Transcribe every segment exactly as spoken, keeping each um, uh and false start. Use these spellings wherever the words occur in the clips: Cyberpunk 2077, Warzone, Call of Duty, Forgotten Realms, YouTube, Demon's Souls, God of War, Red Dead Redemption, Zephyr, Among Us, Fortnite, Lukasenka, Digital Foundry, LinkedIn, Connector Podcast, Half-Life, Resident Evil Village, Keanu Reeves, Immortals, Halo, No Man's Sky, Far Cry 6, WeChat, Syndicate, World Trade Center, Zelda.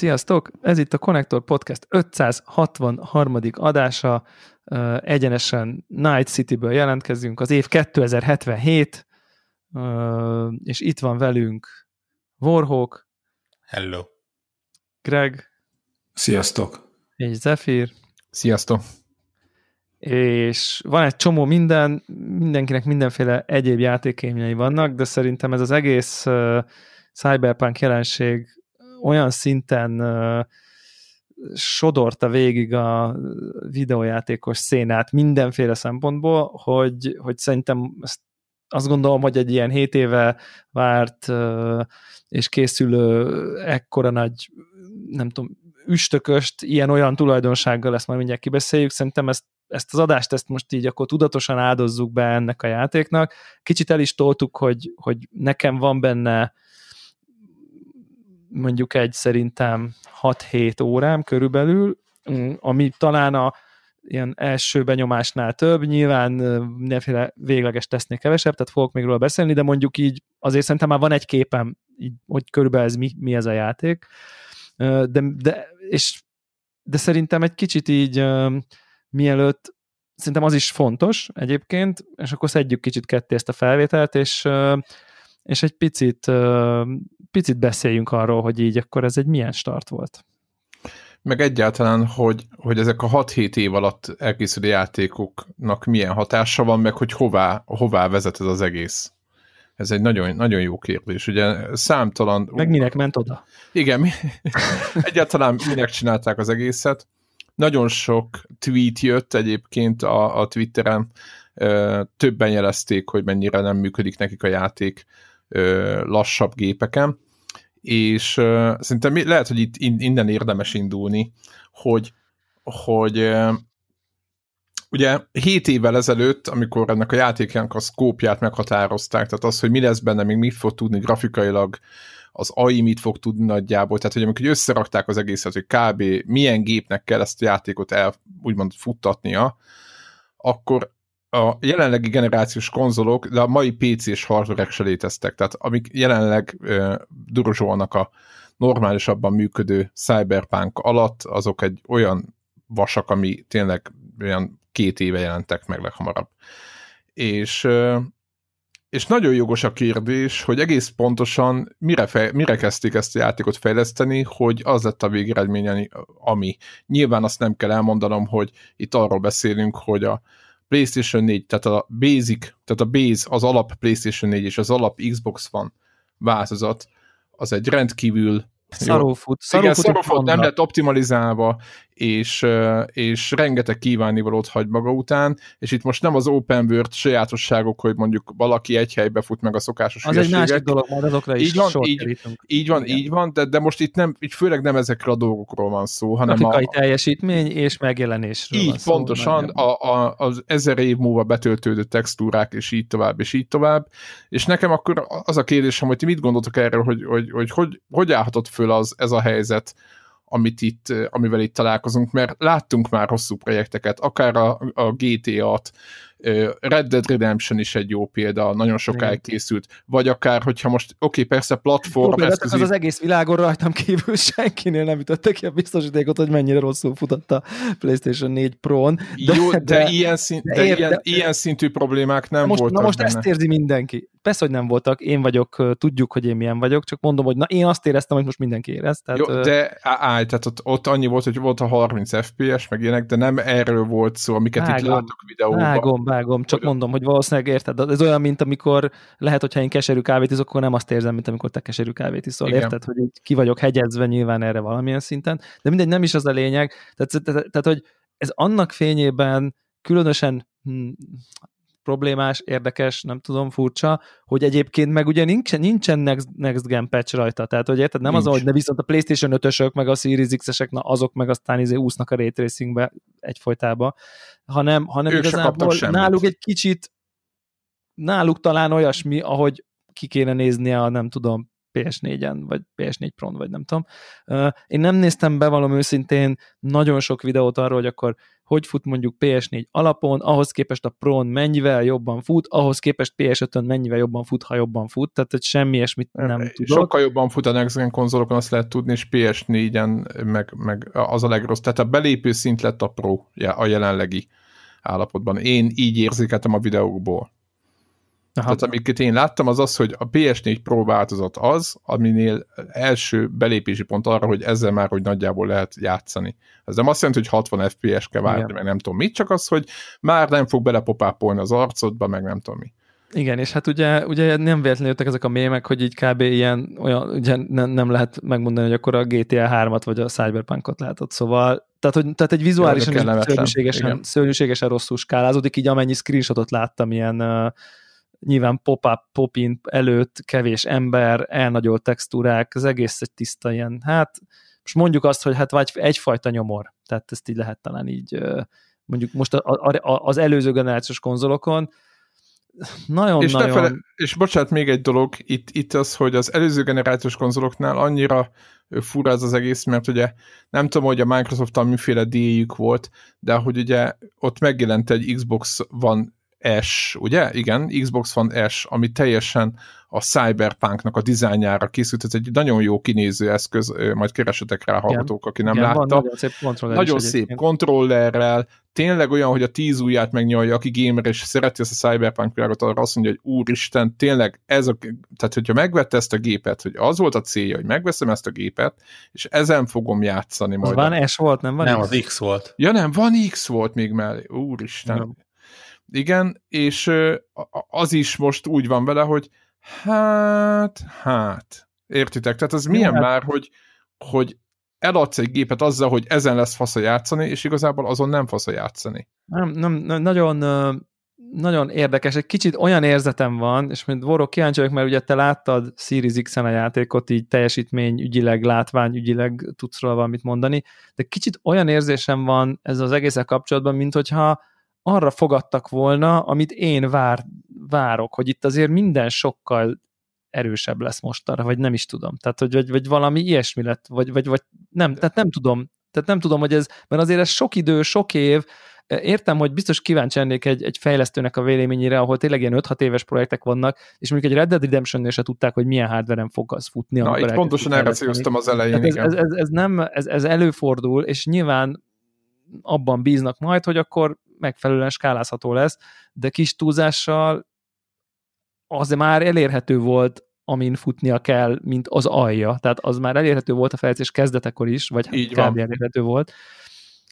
Sziasztok! Ez itt a Connector Podcast ötszázhatvanharmadik adása. Egyenesen Night City-ből jelentkezünk, az év kétezer-hetvenhét, és itt van velünk Vorhok. Hello! Greg. Sziasztok! És Zephyr. Sziasztok! És van egy csomó minden, mindenkinek mindenféle egyéb játékélményei vannak, de szerintem ez az egész uh, cyberpunk jelenség olyan szinten uh, sodorta végig a videójátékos szénát mindenféle szempontból, hogy, hogy szerintem ezt, azt gondolom, hogy egy ilyen hét éve várt uh, és készülő ekkora nagy, nem tudom, üstököst, ilyen-olyan tulajdonsággal, ezt majd mindjárt kibeszéljük. Szerintem ezt, ezt az adást, ezt most így akkor tudatosan áldozzuk be ennek a játéknak. Kicsit el is toltuk, hogy, hogy nekem van benne mondjuk egy szerintem hat-hét órám körülbelül, ami talán a ilyen első benyomásnál több, nyilván mindenféle végleges tesznél kevesebb, tehát fogok még róla beszélni, de mondjuk így azért szerintem már van egy képem, így, hogy körülbelül ez mi, mi ez a játék. De, de, és, de szerintem egy kicsit így uh, mielőtt, szerintem az is fontos egyébként, és akkor szedjük kicsit ketté ezt a felvételt, és, uh, és egy picit, uh, picit beszéljünk arról, hogy így akkor ez egy milyen start volt. Meg egyáltalán, hogy, hogy ezek a hat-hét év alatt elkészülő játékoknak milyen hatása van, meg hogy hová, hová vezet ez az egész. Ez egy nagyon, nagyon jó kérdés. Ugye számtalan... Meg minek ment oda? Igen, mi... egyáltalán minek csinálták az egészet. Nagyon sok tweet jött egyébként a, a Twitteren. Többen jelezték, hogy mennyire nem működik nekik a játék lassabb gépeken. És szerintem lehet, hogy itt innen érdemes indulni, hogy, hogy ugye hét évvel ezelőtt, amikor ennek a játékának a szkópját meghatározták, tehát az, hogy mi lesz benne, még mit fog tudni grafikailag, az á i mit fog tudni nagyjából, tehát hogy amikor összerakták az egészet, hogy kb. Milyen gépnek kell ezt a játékot el, úgymond futtatnia, akkor a jelenlegi generációs konzolok, de a mai pé cés hardverek se léteztek, tehát amik jelenleg uh, duruzsolnak a normálisabban működő cyberpunk alatt, azok egy olyan vasak, ami tényleg olyan két éve jelentek meg leghamarabb. És, és nagyon jogos a kérdés, hogy egész pontosan mire, fej, mire kezdték ezt a játékot fejleszteni, hogy az lett a végeredmény, ami. Nyilván azt nem kell elmondanom, hogy itt arról beszélünk, hogy a PlayStation négy, tehát a Basic, tehát a Base, az alap PlayStation négy és az alap Xbox One változat, az egy rendkívül Szarofut. Igen, szarofut nem lett optimalizálva, és, és rengeteg kívánivalót hagy maga után, és itt most nem az open world sajátosságok, hogy mondjuk valaki egy helybe fut meg a szokásos hülyeségek. Az egy másik dolog, majd azokra is így van, sort kerítunk. Így, így van, igen. Így van, de, de most itt nem, így főleg nem ezekről a dolgokról van szó, hanem grafikai a... teljesítmény és megjelenésről így van szó. Így pontosan, a, a, az ezer év múlva betöltődő textúrák, és így tovább, és így tovább, és nekem akkor az a kérdésem, hogy ti mit gondoltok erről, hogy hogy, hogy, hogy, hogy állhatott föl az, ez a helyzet, amit itt, amivel itt találkozunk, mert láttunk már hosszú projekteket, akár a, a gé té á-t, Red Dead Redemption is egy jó példa, nagyon sokáig készült, vagy akár, hogyha most, oké, okay, persze platform... Jó, eszközi... az, az egész világon rajtam kívül senkinél nem ütötte ki a biztosítékot, hogy mennyire rosszul futott a PlayStation négy Pro-n. De, jó, de, de, ilyen, szint, de, de, ilyen, de ilyen szintű problémák nem most, voltak. Na most benne. Ezt érzi mindenki. Persze, hogy nem voltak, én vagyok, tudjuk, hogy én milyen vagyok, csak mondom, hogy na, én azt éreztem, hogy most mindenki érez. Tehát, jó, de állj, tehát ott, ott annyi volt, hogy volt a harminc ef pé es, meg ilyenek, de nem erről volt szó, amiket ágom, itt látok videóban. Ágom, vágom, csak mondom, hogy valószínűleg érted, ez olyan, mint amikor lehet, hogyha én keserű kávét iszok, akkor nem azt érzem, mint amikor te keserű kávét iszol, igen. Érted, hogy így ki vagyok hegyezve nyilván erre valamilyen szinten, de mindegy, nem is az a lényeg, tehát, tehát, tehát hogy ez annak fényében különösen hm, problémás, érdekes, nem tudom, furcsa, hogy egyébként meg ugye nincsen, nincsen next, next gen patch rajta, tehát hogy érted, nem Nincs. Az, hogy de viszont a PlayStation ötösök, meg a Series X-esek, na azok meg aztán izé úsznak a ray tracingbe egyfolytában, hanem, hanem igazából náluk egy kicsit, náluk talán olyasmi, ahogy ki kéne néznie a, nem tudom, pé es négyen, vagy pé es négy Pro-n, vagy nem tudom. Én nem néztem be valami őszintén nagyon sok videót arról, hogy akkor hogy fut mondjuk pé es négy alapon, ahhoz képest a Pro-n mennyivel jobban fut, ahhoz képest pé es ötön mennyivel jobban fut, ha jobban fut, tehát hogy semmi ilyesmit nem tudok. Sokkal jobban fut a Next Gen konzolokon, azt lehet tudni, és pé es négyen meg, meg az a legrossz. Tehát a belépő szint lett a Pro, a jelenlegi állapotban. Én így érzékeltem a videókból. Aha. Tehát amiket én láttam, az az, hogy a pé es négy Pro változat az, aminél első belépési pont arra, hogy ezzel már hogy nagyjából lehet játszani. Ez nem azt jelenti, hogy hatvan ef pé es kell várni, meg nem tudom mit, csak az, hogy már nem fog belepopápolni az arcodba, meg nem tudom mi. Igen, és hát ugye, ugye nem véletlenül jöttek ezek a mémek, hogy így kb. Ilyen, olyan, ugye nem, nem lehet megmondani, hogy akkor a G T A hármat vagy a Cyberpunkot látod, szóval tehát, hogy, tehát egy vizuálisan ja, szörnyűségesen, szörnyűségesen rosszul skálázódik, így amennyi screenshotot láttam ilyen nyilván pop-up, pop-in előtt kevés ember, elnagyolt textúrák, az egész egy tiszta ilyen, hát most mondjuk azt, hogy hát vagy egyfajta nyomor, tehát ezt így lehet talán így, mondjuk most a, a, az előző generációs konzolokon nagyon-nagyon... És, nagyon... fele... és bocsánat, még egy dolog, itt, itt az, hogy az előző generációs konzoloknál annyira fura ez az egész, mert ugye nem tudom, hogy a Microsoft-tal miféle díjük volt, de hogy ugye ott megjelent egy Xbox One S, ugye? Igen, Xbox One S, ami teljesen a Cyberpunknak a dizájnjára készült, ez egy nagyon jó kinéző eszköz, majd keresetek rá hallgatók, aki nem igen, látta. Nagyon szép kontrollerrel. Nagyon szép kontrollerrel, tényleg olyan, hogy a tíz ujját megnyalja, aki gamer, és szereti ezt a Cyberpunk világot, arra azt mondja, hogy úristen, tényleg ez a... Tehát, hogyha megvette ezt a gépet, hogy az volt a célja, hogy megveszem ezt a gépet, és ezen fogom játszani majd. Az van S volt, nem van nem, X? Nem, az X volt. Ja nem, van X volt még mellé. Úristen. Nem. Igen, és az is most úgy van vele, hogy hát, hát, értitek? Tehát ez milyen hát. Már, hogy, hogy eladsz egy gépet azzal, hogy ezen lesz fasza játszani, és igazából azon nem fasza játszani. Nem, nem, nem, nagyon, nagyon érdekes, egy kicsit olyan érzetem van, és mint Vorhok kíváncsi vagyok, mert ugye te láttad Series X-en a játékot, így teljesítmény ügyileg, látvány ügyileg tudsz róla valamit mondani, de kicsit olyan érzésem van ez az egészen kapcsolatban, mint hogyha arra fogadtak volna, amit én vár, várok, hogy itt azért minden sokkal erősebb lesz mostanra, vagy nem is tudom. Tehát, hogy vagy, vagy valami ilyesmi lett, vagy, vagy, vagy nem, tehát nem tudom. Tehát nem tudom, hogy ez, mert azért ez sok idő, sok év, értem, hogy biztos kíváncsi lennék egy, egy fejlesztőnek a véleményére, ahol tényleg ilyen öt-hat éves projektek vannak, és mondjuk egy Red Dead Redemption-nél se tudták, hogy milyen hardware-en fog az futni. Na, itt pontosan erre céloztam az elején. Ez, ez, ez, ez, nem, ez, ez előfordul, és nyilván abban bíznak majd, hogy akkor megfelelően skálázható lesz, de kis túlzással az már elérhető volt, amin futnia kell, mint az alja. Tehát az már elérhető volt a fejlesztés kezdetekor is, vagy így kb. Elérhető volt.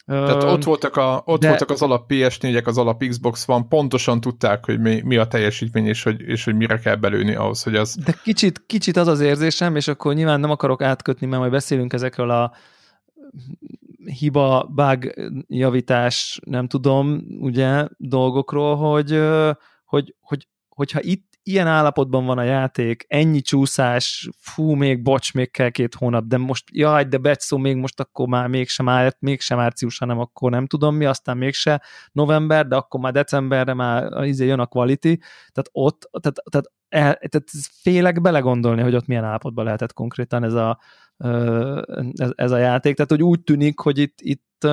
Tehát ott voltak, a, ott de... voltak az alap pé es négyek, az alap Xbox One, pontosan tudták, hogy mi, mi a teljesítmény, és hogy, és hogy mire kell belőni ahhoz, hogy az... De kicsit, kicsit az az érzésem, és akkor nyilván nem akarok átkötni, mert majd beszélünk ezekről a hiba, bug, javítás, nem tudom, ugye, dolgokról, hogy, hogy, hogy, hogyha itt ilyen állapotban van a játék, ennyi csúszás, fú, még bocs, még kell két hónap, de most, jaj, de becszó, még most akkor már mégsem árt, mégsem március, hanem akkor nem tudom mi, aztán mégse november, de akkor már decemberre már izé jön a quality, tehát ott, tehát, tehát, el, tehát félek belegondolni, hogy ott milyen állapotban lehetett konkrétan ez a Ez, ez a játék, tehát hogy úgy tűnik, hogy itt, itt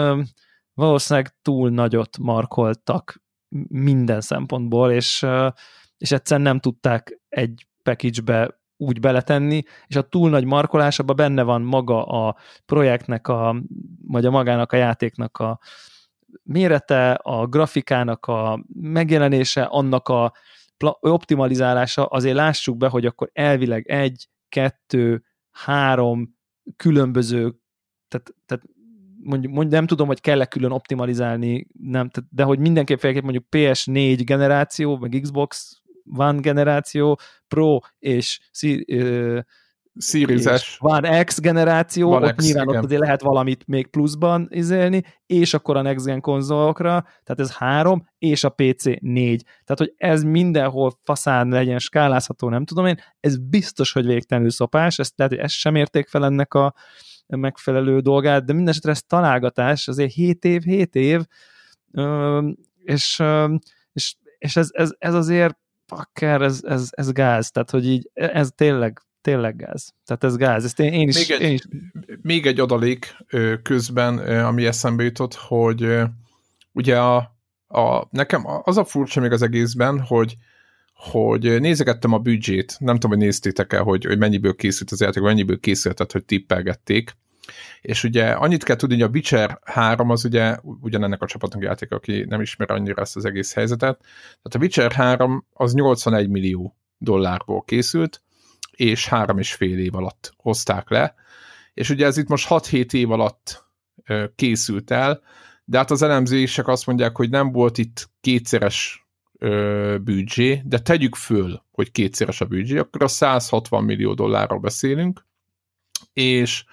valószínűleg túl nagyot markoltak minden szempontból, és, és egyszerűen nem tudták egy package-be úgy beletenni, és a túl nagy markolás, abban benne van maga a projektnek, a, vagy a magának a játéknak a mérete, a grafikának a megjelenése, annak a optimalizálása, azért lássuk be, hogy akkor elvileg egy, kettő, három különböző, tehát, tehát mondjuk, mondjuk nem tudom, hogy kell-e külön optimalizálni, nem, tehát, de hogy mindenképpen mondjuk pé es négy generáció, meg Xbox One generáció, Pro és uh, Series One X generáció, One ott X, nyilván igen. Ott azért lehet valamit még pluszban izélni, és akkor a Next Gen konzolokra, tehát ez három, és a pé cé négy. Tehát, hogy ez mindenhol faszán legyen skálázható, nem tudom én, ez biztos, hogy végtelenül szopás, ezt lehet, hogy ezt sem érték fel ennek a megfelelő dolgát, de mindenesetre ez találgatás, azért hét év, hét év, és, és, és ez, ez, ez azért, fucker, ez, ez, ez gáz, tehát, hogy így, ez tényleg tényleg gáz. Tehát ez gáz. Ezt én, én, is, még egy, én is... Még egy adalék közben, ami eszembe jutott, hogy ugye a, a, nekem az a furcsa még az egészben, hogy, hogy nézegettem a büdzsét, nem tudom, hogy néztétek el, hogy, hogy mennyiből készült az játék, mennyiből készültet, hogy tippelgették. És ugye annyit kell tudni, hogy a Witcher három az ugye ugyanennek a csapatnak játék, aki nem ismer annyira ezt az egész helyzetet. Tehát a Witcher három az nyolcvanegy millió dollárból készült, és három és fél év alatt hozták le. És ugye ez itt most hat-hét év alatt készült el, de hát az elemzések azt mondják, hogy nem volt itt kétszeres büdzsé, de tegyük föl, hogy kétszeres a büdzsé, akkor a száz hatvan millió dollárról beszélünk, és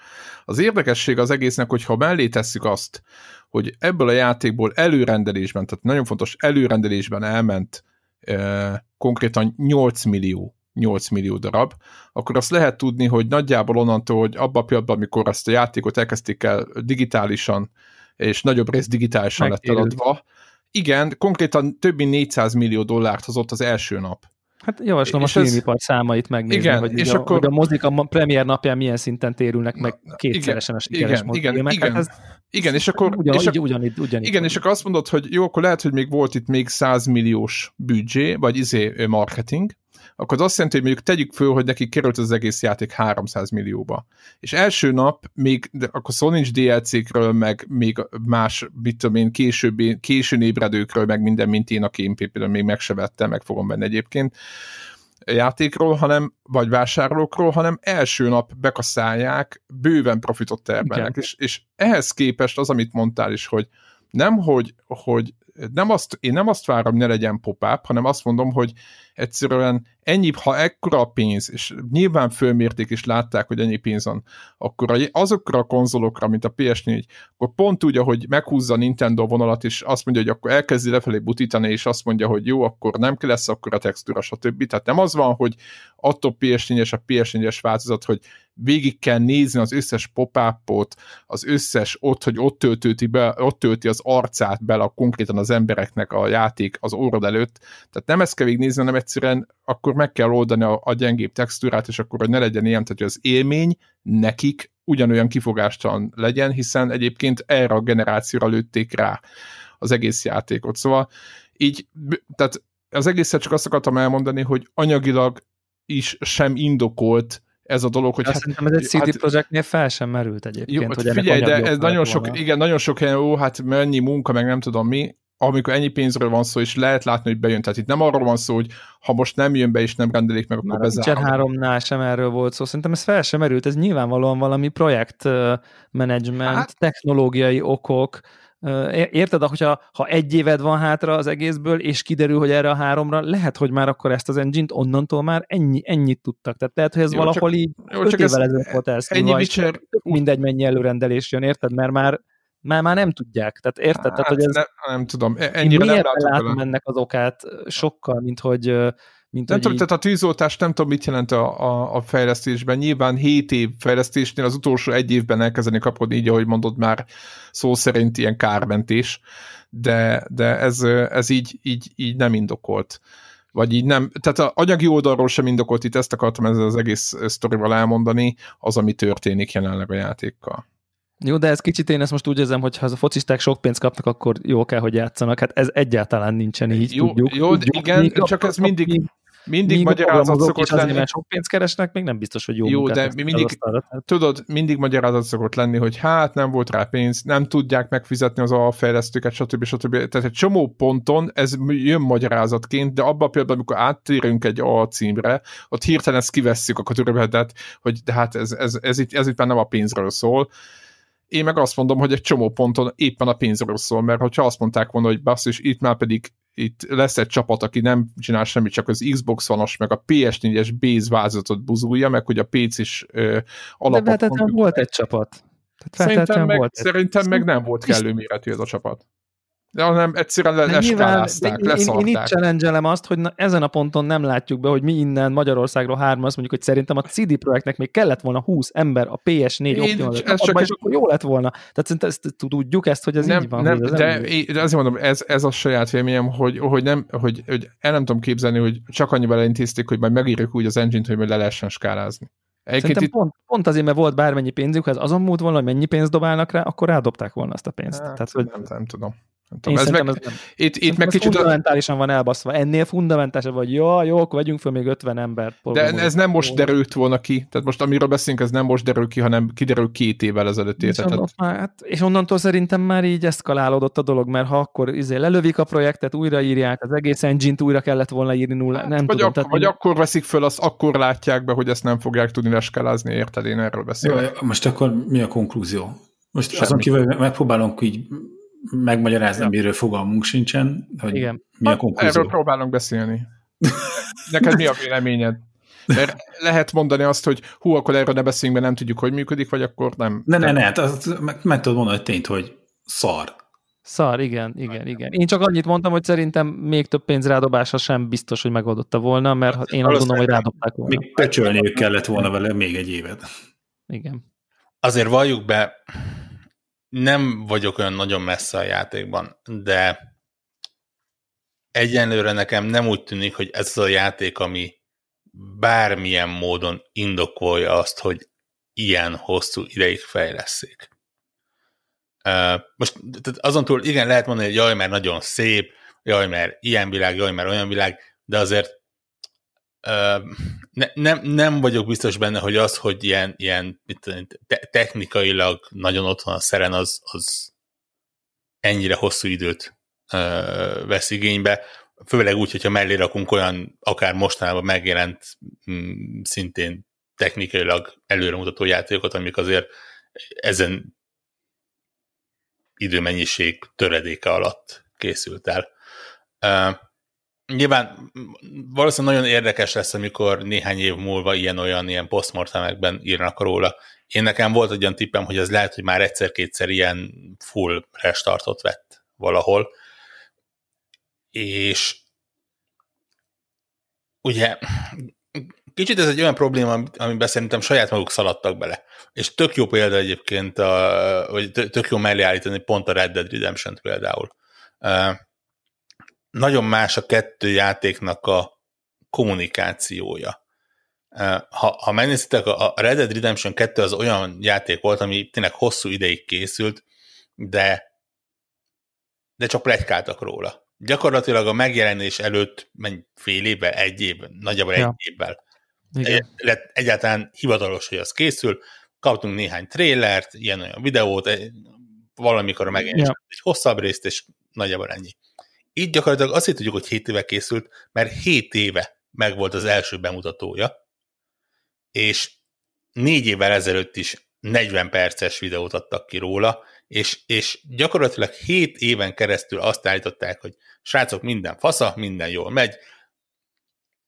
az érdekesség az egésznek, hogyha mellé tesszük azt, hogy ebből a játékból előrendelésben, tehát nagyon fontos, előrendelésben elment eh, konkrétan nyolc millió, nyolc millió darab, akkor azt lehet tudni, hogy nagyjából onnantól, hogy abban a pillanatban, amikor ezt a játékot elkezdték el digitálisan, és nagyobb rész digitálisan lett eladva, igen, konkrétan több mint négyszáz millió dollárt hozott az első nap. Hát javaslom és a filmipar számait megnézni, igen, hogy, és a, akkor... hogy a mozik a premier napján milyen szinten térülnek meg kétszeresen a sikeres mozifilmek. Igen, igen, hát igen, és akkor ugyan, és, a, ugyanitt, ugyanitt igen és akkor azt mondod, hogy jó, akkor lehet, hogy még volt itt még száz milliós büdzsé, vagy izé marketing, akkor az azt jelenti, hogy mondjuk tegyük föl, hogy neki került az egész játék háromszáz millióba. És első nap még, akkor szó nincs dé el cé-kről, meg még más, mit tudom én, később, későn ébredőkről, meg minden, mint én, aki én például még meg se vettem, meg fogom venni egyébként játékról, hanem, vagy vásárlókról, hanem első nap bekasszálják, bőven profitot termelnek. És, és ehhez képest az, amit mondtál is, hogy nem, hogy, hogy nem azt, én nem azt várom, ne legyen pop-up, hanem azt mondom, hogy egyszerűen ennyi, ha ekkora a pénz, és nyilván fölmérték is látták, hogy ennyi pénz van, akkor azokra a konzolokra, mint a pé es négy, akkor pont úgy, ahogy meghúzza a Nintendo vonalat, és azt mondja, hogy akkor elkezdi lefelé butítani, és azt mondja, hogy jó, akkor nem lesz akkor a textúra, stb. Tehát nem az van, hogy attól pé es négyes a pé es négyes változat, hogy végig kell nézni az összes pop-upot, az összes ott, hogy ott töltőti, be, ott tölti az arcát bele konkrétan az embereknek a játék az orrod előtt. Tehát nem ezt kell végignézni, hanem egyszerűen akkor meg kell oldani a, a gyengébb textúrát, és akkor, hogy ne legyen ilyen, tehát az élmény nekik ugyanolyan kifogástalan legyen, hiszen egyébként erre a generációra lőtték rá az egész játékot. Szóval így, tehát az egészet csak azt akartam elmondani, hogy anyagilag is sem indokolt ez a dolog, hogy... Azt hát, szerintem ez egy cé dé hát, Projektnél fel sem merült egyébként. Jó, hogy figyelj, de ez nagyon sok, igen, nagyon sok helyen, ó, hát mennyi munka, meg nem tudom mi, amikor ennyi pénzről van szó, és lehet látni, hogy bejön. Tehát itt nem arról van szó, hogy ha most nem jön be, és nem rendelik meg, akkor bezárnak. A Witcher háromnál sem erről volt szó. Szerintem ez fel sem merült. Ez nyilvánvalóan valami projektmenedzsment, hát... technológiai okok. Érted, hogyha ha egy éved van hátra az egészből, és kiderül, hogy erre a háromra, lehet, hogy már akkor ezt az engine-t onnantól már ennyi, ennyit tudtak. Tehát lehet, hogy ez jó, valahol csak, így jó, öt évvel ezelőtt volt elszínva, Witcher... mindegy, mennyi előrendelés jön, érted? Mert már Már, már nem tudják, tehát érted? Hát, tehát, hogy ez, nem, nem tudom, ennyire nem látom ennek az okát sokkal, mint hogy... Mint nem hogy tudom, így... tehát a tűzoltás nem tudom, mit jelent a, a, a fejlesztésben. Nyilván hét év fejlesztésnél az utolsó egy évben elkezdeni kapodni, így ahogy mondod már szó szerint ilyen kármentés, de, de ez, ez így, így, így nem indokolt. Vagy így nem, tehát az anyagi oldalról sem indokolt, itt ezt akartam ezzel az egész sztorival elmondani, az, ami történik jelenleg a játékkal. Jó, de ez kicsit én ezt most úgy érzem, hogy ha a focisták sok pénzt kapnak, akkor jó kell, hogy játszanak. Hát ez egyáltalán nincsen így, jó, tudjuk. Jó, tudjuk, igen, míg, csak ez mindig, mindig magyarázat szokott lenni. Azért, mert sok pénzt keresnek, még nem biztos, hogy jó. Jó, de mindig, tudod, mindig magyarázat szokott lenni, hogy hát nem volt rá pénz, nem tudják megfizetni az alfejlesztőket, stb. stb. Tehát egy csomó ponton ez jön magyarázatként, de abban például, amikor áttérünk egy alcímre, ott hirtelen ezt kivesszük, akkor töröbhetet, hogy de hát ez, ez, ez, itt, ez itt már nem a pénzről szól. Én meg azt mondom, hogy egy csomó ponton éppen a pénzről szól, mert hogyha azt mondták volna, hogy basszus, itt már pedig itt lesz egy csapat, aki nem csinál semmit, csak az Xbox One-os, meg a pé es négyes base változatot buzulja, meg hogy a pé cés ö, alapot... De feltétlenül volt egy csapat. Szerintem meg, volt szerintem meg nem volt kellő méretű ez a csapat. De hanem egyszerűen leskálázták, leszarták. Én, én itt challenge-elem azt, hogy na, ezen a ponton nem látjuk be, hogy mi innen Magyarországról hárman azt mondjuk, hogy szerintem a cé dé Projektnek még kellett volna húsz ember a pé es négy optimalizálásban, és akkor jó lett volna. Tehát szerintem ezt tudjuk ezt, hogy ez nem, így van. Nem, de, nem de, de azért mondom, ez, ez a saját véleményem, hogy, hogy, nem, hogy, hogy el nem tudom képzelni, hogy csak annyival elintézték, hogy majd megírjuk úgy az engine-t, hogy majd le lehessen skálázni. Szerintem itt... pont, pont azért, mert volt bármennyi pénzük, ha ez azon múlt volna, hogy mennyi pénzt dobálnak rá, akkor rádobták volna azt a pénzt. Hát, tehát, hogy... nem, nem tudom. Tudom, ez meg, ez nem, itt, itt meg kicsit fundamentálisan van elbaszva. Ennél fundamentálisabb, hogy jó, jó, akkor vegyünk föl még ötven embert. De ez nem most derült volna ki. Tehát most amiről beszélünk, ez nem most derül ki, hanem kiderül két évvel ezelőtt értetett. Hát, és onnantól szerintem már így eszkalálódott a dolog, mert ha akkor izé lelövik a projektet, újraírják, az egész engine-t újra kellett volna írni nulla. Hát, nem vagy, tudom, ak- tehát, vagy én... akkor veszik föl, azt akkor látják be, hogy ezt nem fogják tudni leskálázni, érted? Én erről beszélek. Most akkor mi a konklúzió? Most semmi. Azon kívül megpróbálunk így megmagyarázni, amiről fogalmunk sincsen, hogy igen. Mi a konklúzió. Erről próbálunk beszélni. Neked mi a véleményed? Mert lehet mondani azt, hogy hú, akkor erről ne beszéljünk, mert nem tudjuk, hogy működik, vagy akkor nem. Ne, nem. ne, ne, azt meg, meg tudod mondani, hogy tényt, hogy szar. Szar, igen, igen, igen. Én csak annyit mondtam, hogy szerintem még több pénz rádobása sem biztos, hogy megoldotta volna, mert én azt gondolom, hogy rádobták volna. Még pöcsölniük kellett volna vele még egy évet. Igen. Azért valljuk be, nem vagyok olyan nagyon messze a játékban, de egyenlőre nekem nem úgy tűnik, hogy ez az a játék, ami bármilyen módon indokolja azt, hogy ilyen hosszú ideig fejlesszék. Most azon túl igen, lehet mondani, hogy jaj, mert nagyon szép, jaj, mert ilyen világ, jaj, mert olyan világ, de azért ne, nem, nem vagyok biztos benne, hogy az, hogy ilyen, ilyen te, technikailag nagyon ott van a szeren, az, az ennyire hosszú időt ö, vesz igénybe, főleg úgy, hogyha mellé rakunk olyan, akár mostanában megjelent m- szintén technikailag előremutató játékokat, amik azért ezen időmennyiség töredéke alatt készült el. Ö, Nyilván valószínűleg nagyon érdekes lesz, amikor néhány év múlva ilyen-olyan ilyen posztmortemekben írnak róla. Én nekem volt egy olyan tippem, hogy ez lehet, hogy már egyszer-kétszer ilyen full restartot vett valahol. És ugye kicsit ez egy olyan probléma, amiben szerintem saját maguk szaladtak bele. És tök jó példa egyébként, a, vagy tök jó mellé állítani pont a Red Dead Redemption-t például. Nagyon más a kettő játéknak a kommunikációja. Ha, ha megnézitek, a Red Dead Redemption kettő az olyan játék volt, ami tényleg hosszú ideig készült, de, de csak pletykáltak róla. Gyakorlatilag a megjelenés előtt fél évvel, egy évvel, nagyjából ja. egy évvel. Egy, lett egyáltalán hivatalos, hogy az készül. Kaptunk néhány trélert, ilyen-olyan videót, valamikor a megjelenés ja. egy hosszabb részt, és nagyjából ennyi. Így gyakorlatilag azt tudjuk, hogy hét éve készült, mert hét éve megvolt az első bemutatója, és négy évvel ezelőtt is negyven perces videót adtak ki róla, és, és gyakorlatilag hét éven keresztül azt állították, hogy srácok, minden fasza, minden jól megy,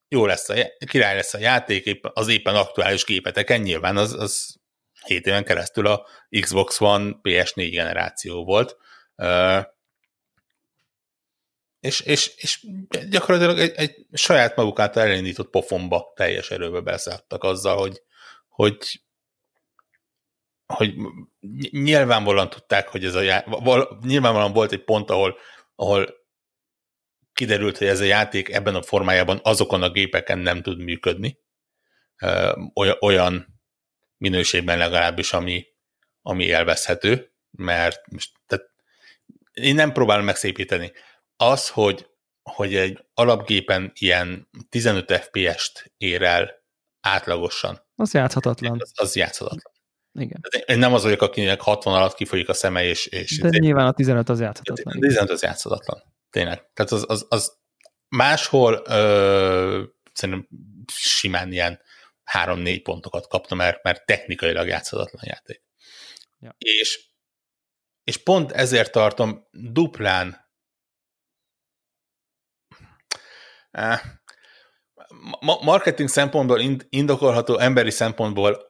jó lesz a, király lesz a játék, az éppen aktuális gépeteken, nyilván az, az hét éven keresztül a Xbox One pé es négy generáció volt. És, és, és gyakorlatilag egy, egy saját maguk által elindított pofonba teljes erőbe beszálltak azzal, hogy, hogy, hogy nyilvánvalóan tudták, hogy ez a já... Val... nyilvánvalóan volt egy pont, ahol, ahol kiderült, hogy ez a játék ebben a formájában azokon a gépeken nem tud működni, olyan minőségben legalábbis, ami, ami élvezhető, mert most, tehát én nem próbálom megszépíteni. Az, hogy, hogy egy alapgépen ilyen tizenöt ef pé es-t ér el átlagosan. Az játszhatatlan. Az, az játszhatatlan. Igen. Én nem az vagyok, akinek hatvan alatt kifolyik a szeme, és... és de nyilván a tizenöt az játszhatatlan. tizenöt az játszhatatlan. Tényleg. Tehát az, az, az máshol ö, szerintem simán ilyen három-négy pontokat kaptam, mert, mert technikailag játszhatatlan játék. Ja. És, és pont ezért tartom duplán marketing szempontból, indokolható emberi szempontból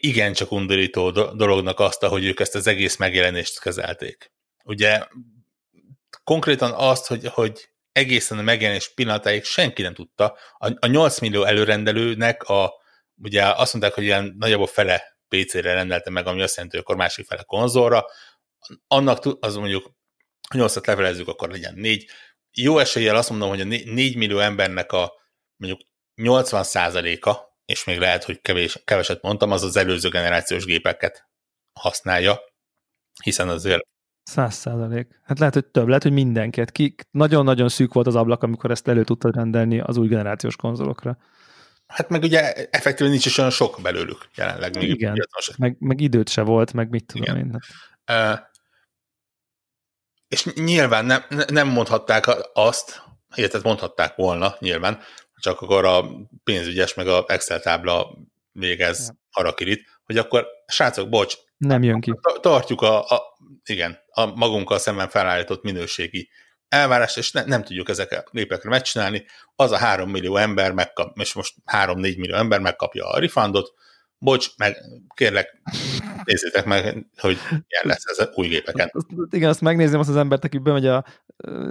igencsak undorító dolognak azt, hogy ők ezt az egész megjelenést kezelték. Ugye konkrétan azt, hogy, hogy egészen a megjelenés pillanatáig senki nem tudta. A, a nyolc millió előrendelőnek a, ugye azt mondták, hogy ilyen nagyjából fele pé cére rendelte meg, ami azt jelenti, hogy akkor másik fele konzolra. Annak az mondjuk, ha nyolcat levelezzük, akkor legyen négy. Jó eséllyel azt mondom, hogy a négy millió embernek a mondjuk nyolcvan százaléka, és még lehet, hogy kevés, keveset mondtam, az az előző generációs gépeket használja, hiszen azért... Száz százalék. Hát lehet, hogy több, lehet, hogy mindenki. Hát ki, nagyon-nagyon szűk volt az ablak, amikor ezt elő tudtad rendelni az új generációs konzolokra. Hát meg ugye effektíven nincs is olyan sok belőlük jelenleg. Igen, meg, meg időt se volt, meg mit tudom igen. én. Uh, és nyilván nem, nem mondhatták azt, illetve mondhatták volna nyilván, csak akkor a pénzügyes meg a Excel tábla végez ja. harakirit, hogy akkor, srácok, bocs, nem jön ki. Tartjuk a, a, igen, a magunkkal szemben felállított minőségi elvárást, és ne, nem tudjuk ezeket a gépekre megcsinálni. Az a három millió ember megkap, és most három-négy millió ember megkapja a refundot. Bocs, meg kérlek, nézzétek meg, hogy milyen lesz ez új gépeken. Azt, igen, azt megnézném azt az embert, aki bemegy a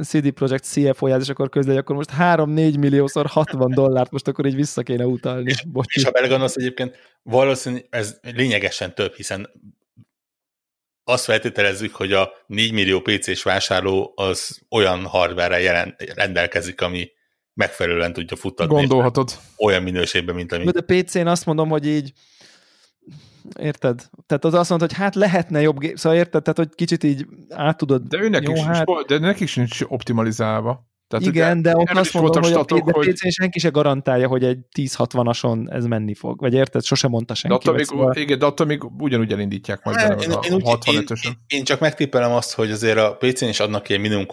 cé dé Projekt cé ef ó-jához, és akkor közleli, akkor most három-négy milliószor hatvan dollárt most akkor így vissza kéne utalni. És, és ha belegondolsz egyébként, valószínűleg ez lényegesen több, hiszen azt feltételezzük, hogy a négy millió pé cés vásárló az olyan hardware-rel rendelkezik, ami megfelelően tudja futtatni. Gondolhatod. Olyan minőségben, mint ami... De a pé cén azt mondom, hogy így érted? Tehát az azt mondod, hogy hát lehetne jobb gép, szóval érted? Tehát, hogy kicsit így át tudod... De őnek jó, is hát... nincs, de nekik sincs optimalizálva. Tehát, igen, de ott azt mondom, hogy statok, a pé cén hogy... senki se garantálja, hogy egy tíz hatvanas ez menni fog. Vagy érted? Sose mondta senki. De attól még, szóval... igen, de attól még ugyanúgy elindítják majd hát, én, a én, hatvanötösön. Én, én csak megtippelem azt, hogy azért a pé cén is adnak ilyen minimum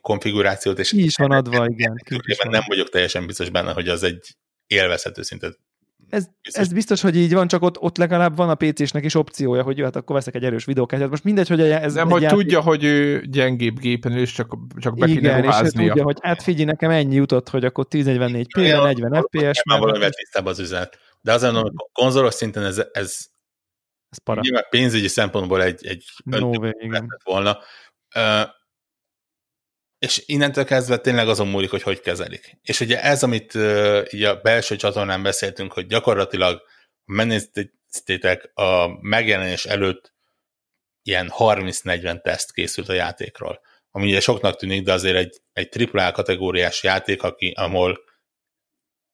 konfigurációt. És ki is van adva, én, igen. Én, is van. Nem vagyok teljesen biztos benne, hogy az egy élvezhető szintet. Ez biztos. ez biztos, hogy így van, csak ott, ott legalább van a pé césnek is opciója, hogy jó, hát akkor veszek egy erős videókártyát. Most mindegy, hogy ez nem, hogy játék... tudja, hogy ő gyengébb gépen, és csak, csak be kéne ruháznia. Igen, és tudja, hogy hát figyelj, nekem ennyi jutott, hogy akkor ezernegyvennégy pé, negyven ef pé es. Már valamivel tisztább az üzenet. De azért mondom, hogy a konzolos szinten ez, ez, ez para. Nyilván pénzügyi szempontból egy, egy no way, volna. Uh, és innentől kezdve tényleg azon múlik, hogy hogy kezelik. És ugye ez, amit uh, így a belső csatornán beszéltünk, hogy gyakorlatilag megnéztétek a megjelenés előtt ilyen harminc-negyven teszt készült a játékról. Ami ugye soknak tűnik, de azért egy, egy á á á kategóriás játék, aki, ahol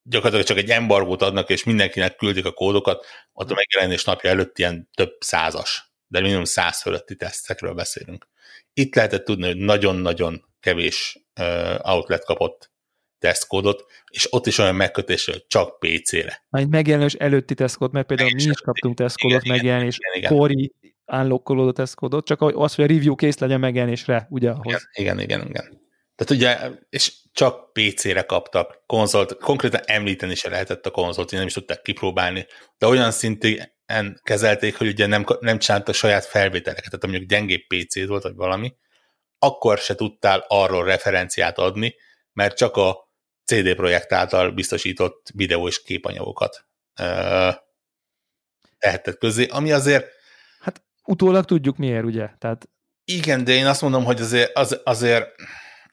gyakorlatilag csak egy embargót adnak, és mindenkinek küldik a kódokat, ott a megjelenés napja előtt ilyen több százas, de minimum száz fölötti tesztekről beszélünk. Itt lehetett tudni, hogy nagyon-nagyon kevés outlet kapott tesztkódot, és ott is olyan megkötés, hogy csak pé cére. Majd megjelenős előtti tesztkód, mert például mi is kaptunk tesztkódot megjelenés, kori unlockolódó tesztkódot, csak az, hogy a review kész legyen megjelenésre, ugye ahhoz. Igen, igen, igen. Tehát ugye, és csak pé cére kaptak konzolt, konkrétan említeni se lehetett a konzolt, nem is tudták kipróbálni, de olyan szintig kezelték, hogy ugye nem, nem csináltak saját felvételeket, tehát mondjuk gyengébb pé cé volt, vagy valami, akkor se tudtál arról referenciát adni, mert csak a cé dé Projekt által biztosított videó és képanyagokat euh, tehetett közé, ami azért... Hát utólag tudjuk miért, ugye? Tehát... Igen, de én azt mondom, hogy azért, az, azért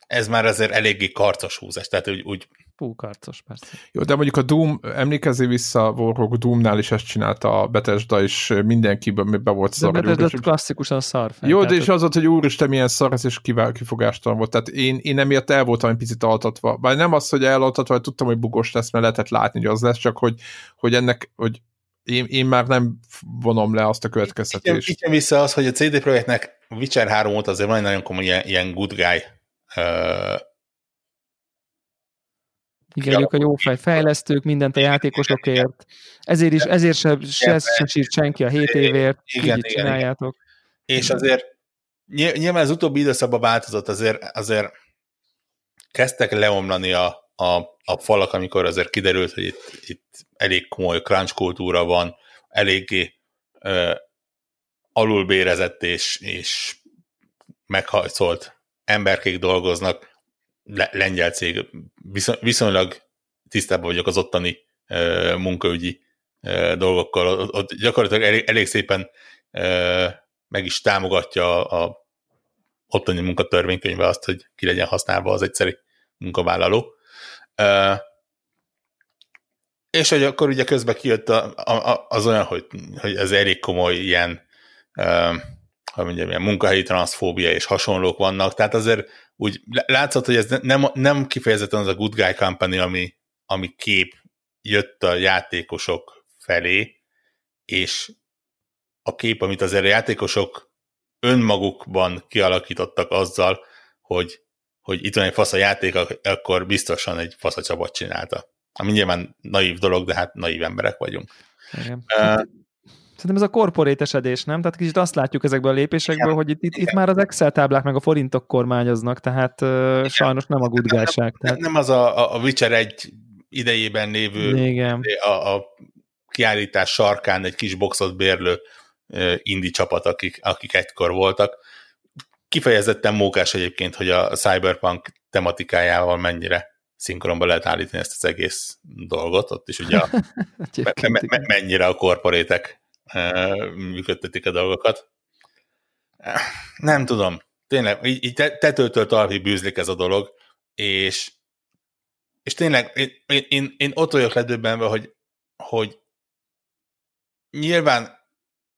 ez már azért eléggé karcos húzás, tehát úgy... úgy... Pú, karcos, persze. Jó, de mondjuk a Doom, emlékezzél vissza, Vorhok Doomnál is ezt csinálta a Bethesda, és mindenkiben be volt szar. De Bethesda klasszikusan szar. Fel, jó, de és az volt, hogy úristen, milyen szar ez, és kivál, kifogástalan volt. Tehát én, én emiatt el voltam egy picit altatva. Bár nem az, hogy elaltatva, hogy tudtam, hogy bugos lesz, mert lehetett látni, hogy az lesz, csak hogy, hogy ennek, hogy én, én már nem vonom le azt a következtetést. Itt jön vissza az, hogy a cé dé Projektnek Witcher három óta azért van nagyon komoly ilyen, ilyen good guy uh, igen, ők a jó fej fejlesztők, mindent a játékosokért. Ezért is, ezért se, se, se sírt senki a hét évért, igen, így igen, csináljátok. Igen. És azért nyilván az utóbbi időszakban változott, azért, azért kezdtek leomlani a, a, a falak, amikor azért kiderült, hogy itt, itt elég komoly crunch kultúra van, eléggé ö, alulbérezett és, és meghajszolt emberkék dolgoznak, lengyel cég, viszony, viszonylag tisztában vagyok az ottani ö, munkaügyi ö, dolgokkal, ott, ott gyakorlatilag elég, elég szépen ö, meg is támogatja a, a ottani munkatörvénykönyve azt, hogy ki legyen használva az egyszeri munkavállaló. Uh, és hogy akkor ugye közben kijött a, a, az olyan, hogy, hogy ez elég komoly ilyen, uh, ha mondjam, ilyen munkahelyi transzfóbia és hasonlók vannak, tehát azért úgy látszott, hogy ez nem, nem kifejezetten az a Good Guy Company, ami, ami kép jött a játékosok felé, és a kép, amit azért a játékosok önmagukban kialakítottak azzal, hogy, hogy itt van egy fasz a játék, akkor biztosan egy fasz a csapat csinálta. Ami nyilván naív dolog, de hát naív emberek vagyunk. Igen. Uh, Szerintem ez a korporétesedés, nem? Tehát kicsit azt látjuk ezekből a lépésekből, igen, hogy itt, itt, itt már az Excel táblák meg a forintok kormányoznak, tehát igen, sajnos nem a gudgálság. Nem, nem az a, a Witcher egy idejében lévő a, a kiállítás sarkán egy kis boxot bérlő indi csapat, akik, akik egykor voltak. Kifejezetten mókás egyébként, hogy a Cyberpunk tematikájával mennyire szinkronban lehet állítani ezt az egész dolgot, ott is ugye a, me, me, mennyire a korporétek működtetik a dolgokat. Nem tudom. Tényleg, így, így tetőtől talpig bűzlik ez a dolog, és, és tényleg én, én, én ott vagyok ledöbbenve, hogy, hogy nyilván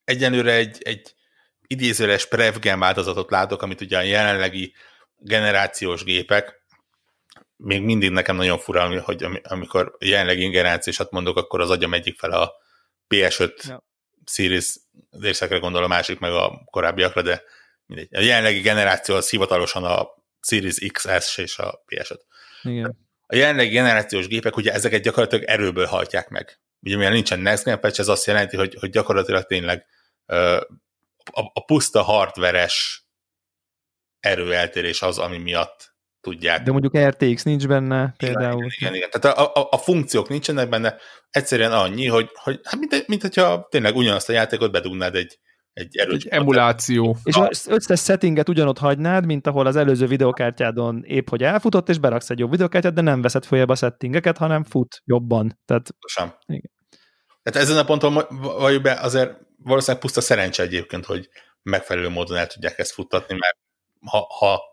egyenlőre egy, egy idézőles Prevgen változatot látok, amit ugye a jelenlegi generációs gépek, még mindig nekem nagyon fura, hogy amikor jelenlegi generációsat mondok, akkor az agyam egyik fele a pé es öt ja. Series részekre gondolom, a másik meg a korábbiakra, de mindegy. A jelenlegi generáció az hivatalosan a Series iksz es és a pé es öt. Igen. A jelenlegi generációs gépek ugye ezeket gyakorlatilag erőből hajtják meg. Ugye mivel nincsen next gen patch, ez azt jelenti, hogy, hogy gyakorlatilag tényleg ö, a, a puszta hardveres erőeltérés az, ami miatt tudják. De mondjuk er té iksz nincs benne például. Igen, igen, igen. Tehát a, a, a funkciók nincsenek benne, egyszerűen annyi, hogy, hogy hát mint, mint hogyha tényleg ugyanazt a játékot bedugnád egy egy, egy emuláció. És az összes settinget ugyanott hagynád, mint ahol az előző videokártyádon épp, hogy elfutott, és beraksz egy jobb videokártyát, de nem veszed följebb a settingeket, hanem fut jobban. Tehát, igen. Tehát ezen a ponton vagy be azért valószínűleg puszta szerencse egyébként, hogy megfelelő módon el tudják ezt futtatni, mert ha, ha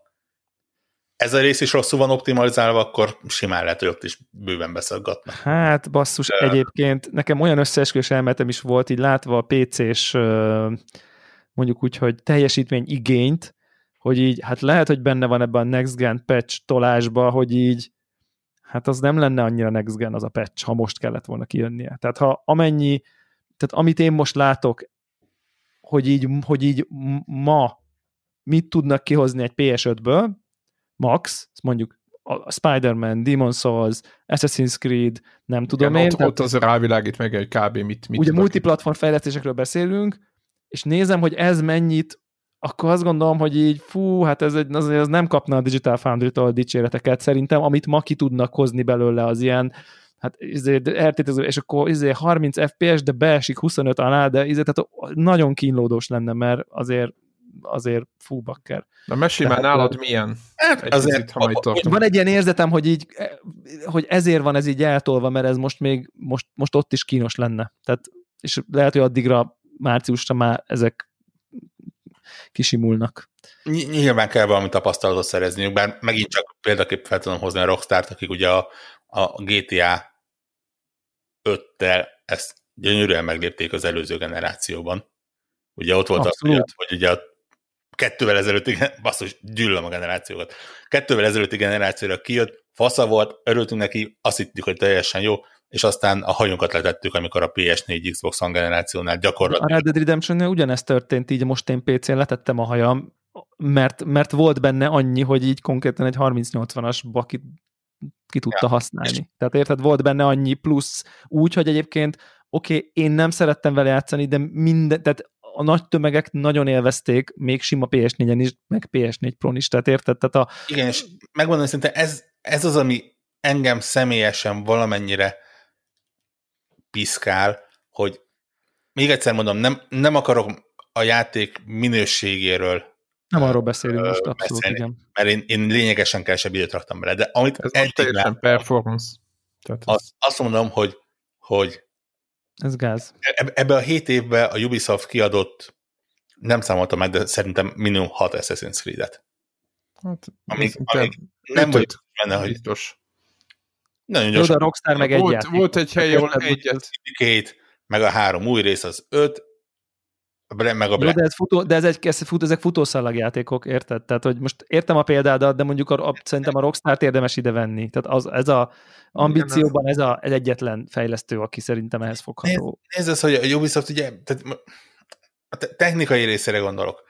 ez a rész is rosszul van optimalizálva, akkor simán lehet, hogy ott is bőven beszaggatnak. Hát basszus, de... egyébként nekem olyan összeesküvés elméletem is volt, így látva a pé cés mondjuk úgy, hogy teljesítmény igényt, hogy így, hát lehet, hogy benne van ebben a next gen patch tolásba, hogy így, hát az nem lenne annyira next gen az a patch, ha most kellett volna kijönnie. Tehát ha amennyi, tehát amit én most látok, hogy így, hogy így ma mit tudnak kihozni egy pé es ötből, max, mondjuk a Spider-Man, Demon's Souls, Assassin's Creed, nem tudom igen, én. Ott, ott az rávilágít meg, hogy kb. mit... mit ugye multiplatform fejlesztésekről beszélünk, és nézem, hogy ez mennyit, akkor azt gondolom, hogy így fú, hát ez, egy, az, az nem kapna a Digital Foundry-tól dicséreteket szerintem, amit ma ki tudnak hozni belőle az ilyen, hát er té iksz, és akkor izé, harminc ef pé es, de beesik huszonöt alá, de izé, tehát nagyon kínlódós lenne, mert azért azért fú, bakker. Na mesélj már nálad milyen? Hát azért, azért a, van egy ilyen érzetem, hogy így, hogy ezért van ez így eltolva, mert ez most még, most, most ott is kínos lenne. Tehát, és lehet, hogy addigra, márciusra már ezek kisimulnak. Ny- nyilván kell valami tapasztalatot szerezniük, bár megint csak példaképp fel tudom hozni a Rockstart, akik ugye a, a gé té á öttel ezt gyönyörűen meglépték az előző generációban. Ugye ott volt abszolút. Az, hogy ugye a kettővel ezelőtti, basszus, gyűlöm a generációkat, kettővel ezelőtti generációra kijött, fasza volt, örültünk neki, azt hittük, hogy teljesen jó, és aztán a hajunkat letettük, amikor a pé es négy Xbox One generációnál gyakorlatilag. A Red Dead Redemptionnál ugyanezt történt, így most én pé cén letettem a hajam, mert, mert volt benne annyi, hogy így konkrétan egy harminc nyolcvanas bakit ki tudta ja, használni. És... Tehát érted, volt benne annyi plusz úgy, hogy egyébként oké, okay, én nem szerettem vele játszani, de minden, tehát a nagy tömegek nagyon élvezték, még sima pé es négyen is, meg pé es négy Pro-n is, tehát érted? Tehát a... Igen, és megmondom, hogy szerintem ez, ez az, ami engem személyesen valamennyire piszkál, hogy még egyszer mondom, nem, nem akarok a játék minőségéről nem arról beszélünk ö, most, abszolút, beszélni, igen. Mert én, én lényegesen kevesebb időt raktam bele, de amit ez most teljesen performance. Tehát az, azt mondom, hogy, hogy ez gáz. Ebben a hét évben a Ubisoft kiadott, nem számoltam meg, de szerintem minimum hat Assassin's Creed-et. Hát, amíg, amíg nem vagyok benne, hogy biztos. Nagyon gyorsan. Jó, de a Rockstar meg volt, egyet. Volt egy hely, ahol egyet. A Syndicate, meg a három új rész, az öt, meg a Black. De, ez futó, de ez egy, ez fut, ezek futószalagjátékok, érted? Tehát, hogy most értem a példádat, de mondjuk a, a, szerintem a Rockstart érdemes ide venni. Tehát az, ez az ambícióban ez az egyetlen fejlesztő, aki szerintem ehhez fogható. Nézd az, hogy a Ubisoft ugye, tehát a technikai részére gondolok.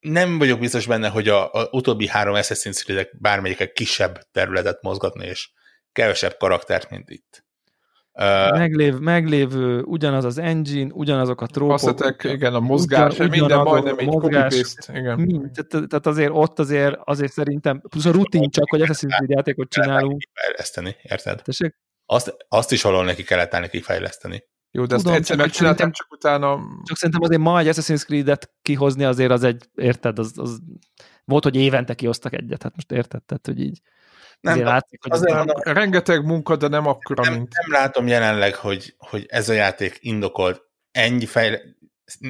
Nem vagyok biztos benne, hogy a, a utóbbi három Assassin's Creed-ek bármelyikek kisebb területet mozgatni, és kevesebb karaktert, mint itt. Meglév, meglévő, ugyanaz az engine, ugyanazok a trópok. Asszetek, igen, a mozgás, ugyan, minden majdnem egy copy-paste. Igen. Tehát, tehát azért ott azért, azért szerintem, plusz a rutin csak, hogy Assassin's Creed játékot csinálunk. Fejleszteni, érted? Azt, azt is valahol neki kellett állni kifejleszteni. Jó, de tudom, ezt egyszer megcsináltam, csak utána... Csak szerintem azért ma egy Assassin's Creed-et kihozni azért az egy, érted, az, az volt, hogy évente kihoztak egyet, hát most érted, tehát, hogy így nem, azért látszik, hogy... Azért mondom, a... Rengeteg munka, de nem akkora, nem, mint... Nem látom jelenleg, hogy, hogy ez a játék indokolt ennyi fejle...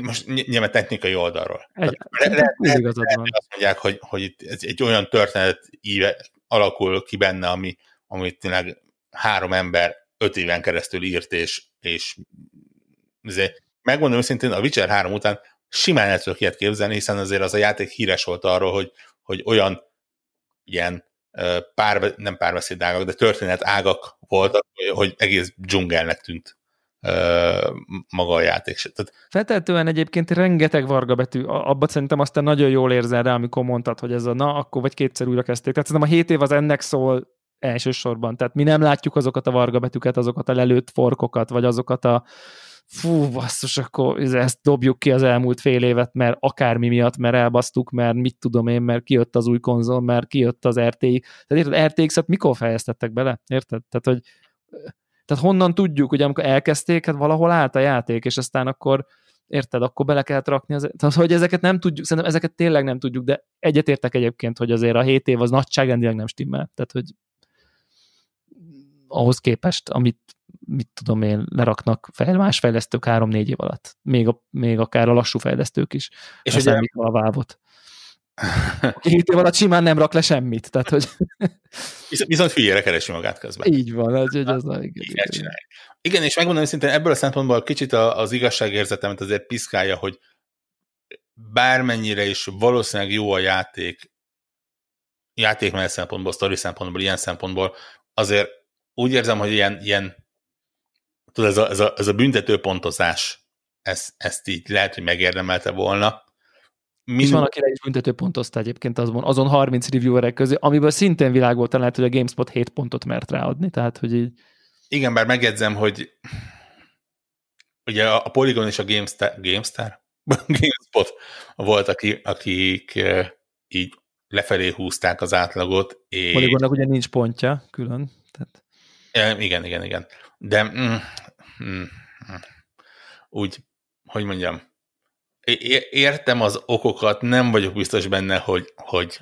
Most nyilván technikai oldalról. Egy, le, le, le, le, azt mondják, hogy, hogy itt ez egy olyan történet íve, alakul ki benne, ami, amit tényleg három ember öt éven keresztül írt, és és megmondom őszintén, a Witcher három után simán el tudok ilyet képzelni, hiszen azért az a játék híres volt arról, hogy, hogy olyan ilyen pár, nem párbeszéd ágak, de történet ágak voltak, hogy egész dzsungelnek tűnt maga a játék. Feltehetően egyébként rengeteg vargabetű, abban szerintem aztán nagyon jól érzel rá, amikor mondtad, hogy ez a na, akkor vagy kétszer újra kezdték. Tehát szerintem a hét év az ennek szól, elsősorban. Tehát mi nem látjuk azokat a vargabetűket, azokat a lelőtt forkokat, vagy azokat a fú, basszus, akkor ezt dobjuk ki az elmúlt fél évet, mert akármi miatt, mert elbasztuk, mert mit tudom én, mert kijött az új konzol, mert kijött az er té iksz. Tehát érted, er té iksz-et mikor fejeztettek bele? Érted? Tehát, hogy, tehát honnan tudjuk, ugye amikor elkezdték, hát valahol állt a játék, és aztán akkor érted, akkor bele kellett rakni. Az... Tehát, hogy ezeket nem tudjuk, szerintem ezeket tényleg nem tudjuk, de egyetértek egyébként, hogy azért a hét év az nagyságrendileg nem stimmel. Tehát, hogy ahhoz képest, amit mit tudom én, leraknak fel, más fejlesztők három-négy év alatt. Még, a, még akár a lassú fejlesztők is. És ugye... Számítva a vávot. Hét év alatt simán nem rak le semmit. Tehát, hogy... Viszont hülyére keresi magát közben. Így van. Az, hogy az Na, igen, igen. igen, és megmondom, hogy szintén ebből a szempontból kicsit az igazságérzetemet azért piszkálja, hogy bármennyire is valószínűleg jó a játék, játékmenet szempontból, sztori szempontból, ilyen szempontból, azért úgy érzem, hogy ilyen, ilyen tudod, ez a, ez a, ez a büntetőpontozás, ez, ezt így lehet, hogy megérdemelte volna. Min... És van, akire is büntetőpontozta egyébként azon, azon harminc reviewerek közé, amiből szintén világoltan lehet, hogy a GameSpot hét pontot mert ráadni, tehát, hogy így... Igen, bár megjegyzem, hogy ugye a, a Polygon és a GameStar, GameStar? GameSpot volt, aki, akik így lefelé húzták az átlagot, és... Polygonnak ugye nincs pontja külön, tehát... Igen, igen, igen. De mm, mm, úgy, hogy mondjam, értem az okokat, nem vagyok biztos benne, hogy, hogy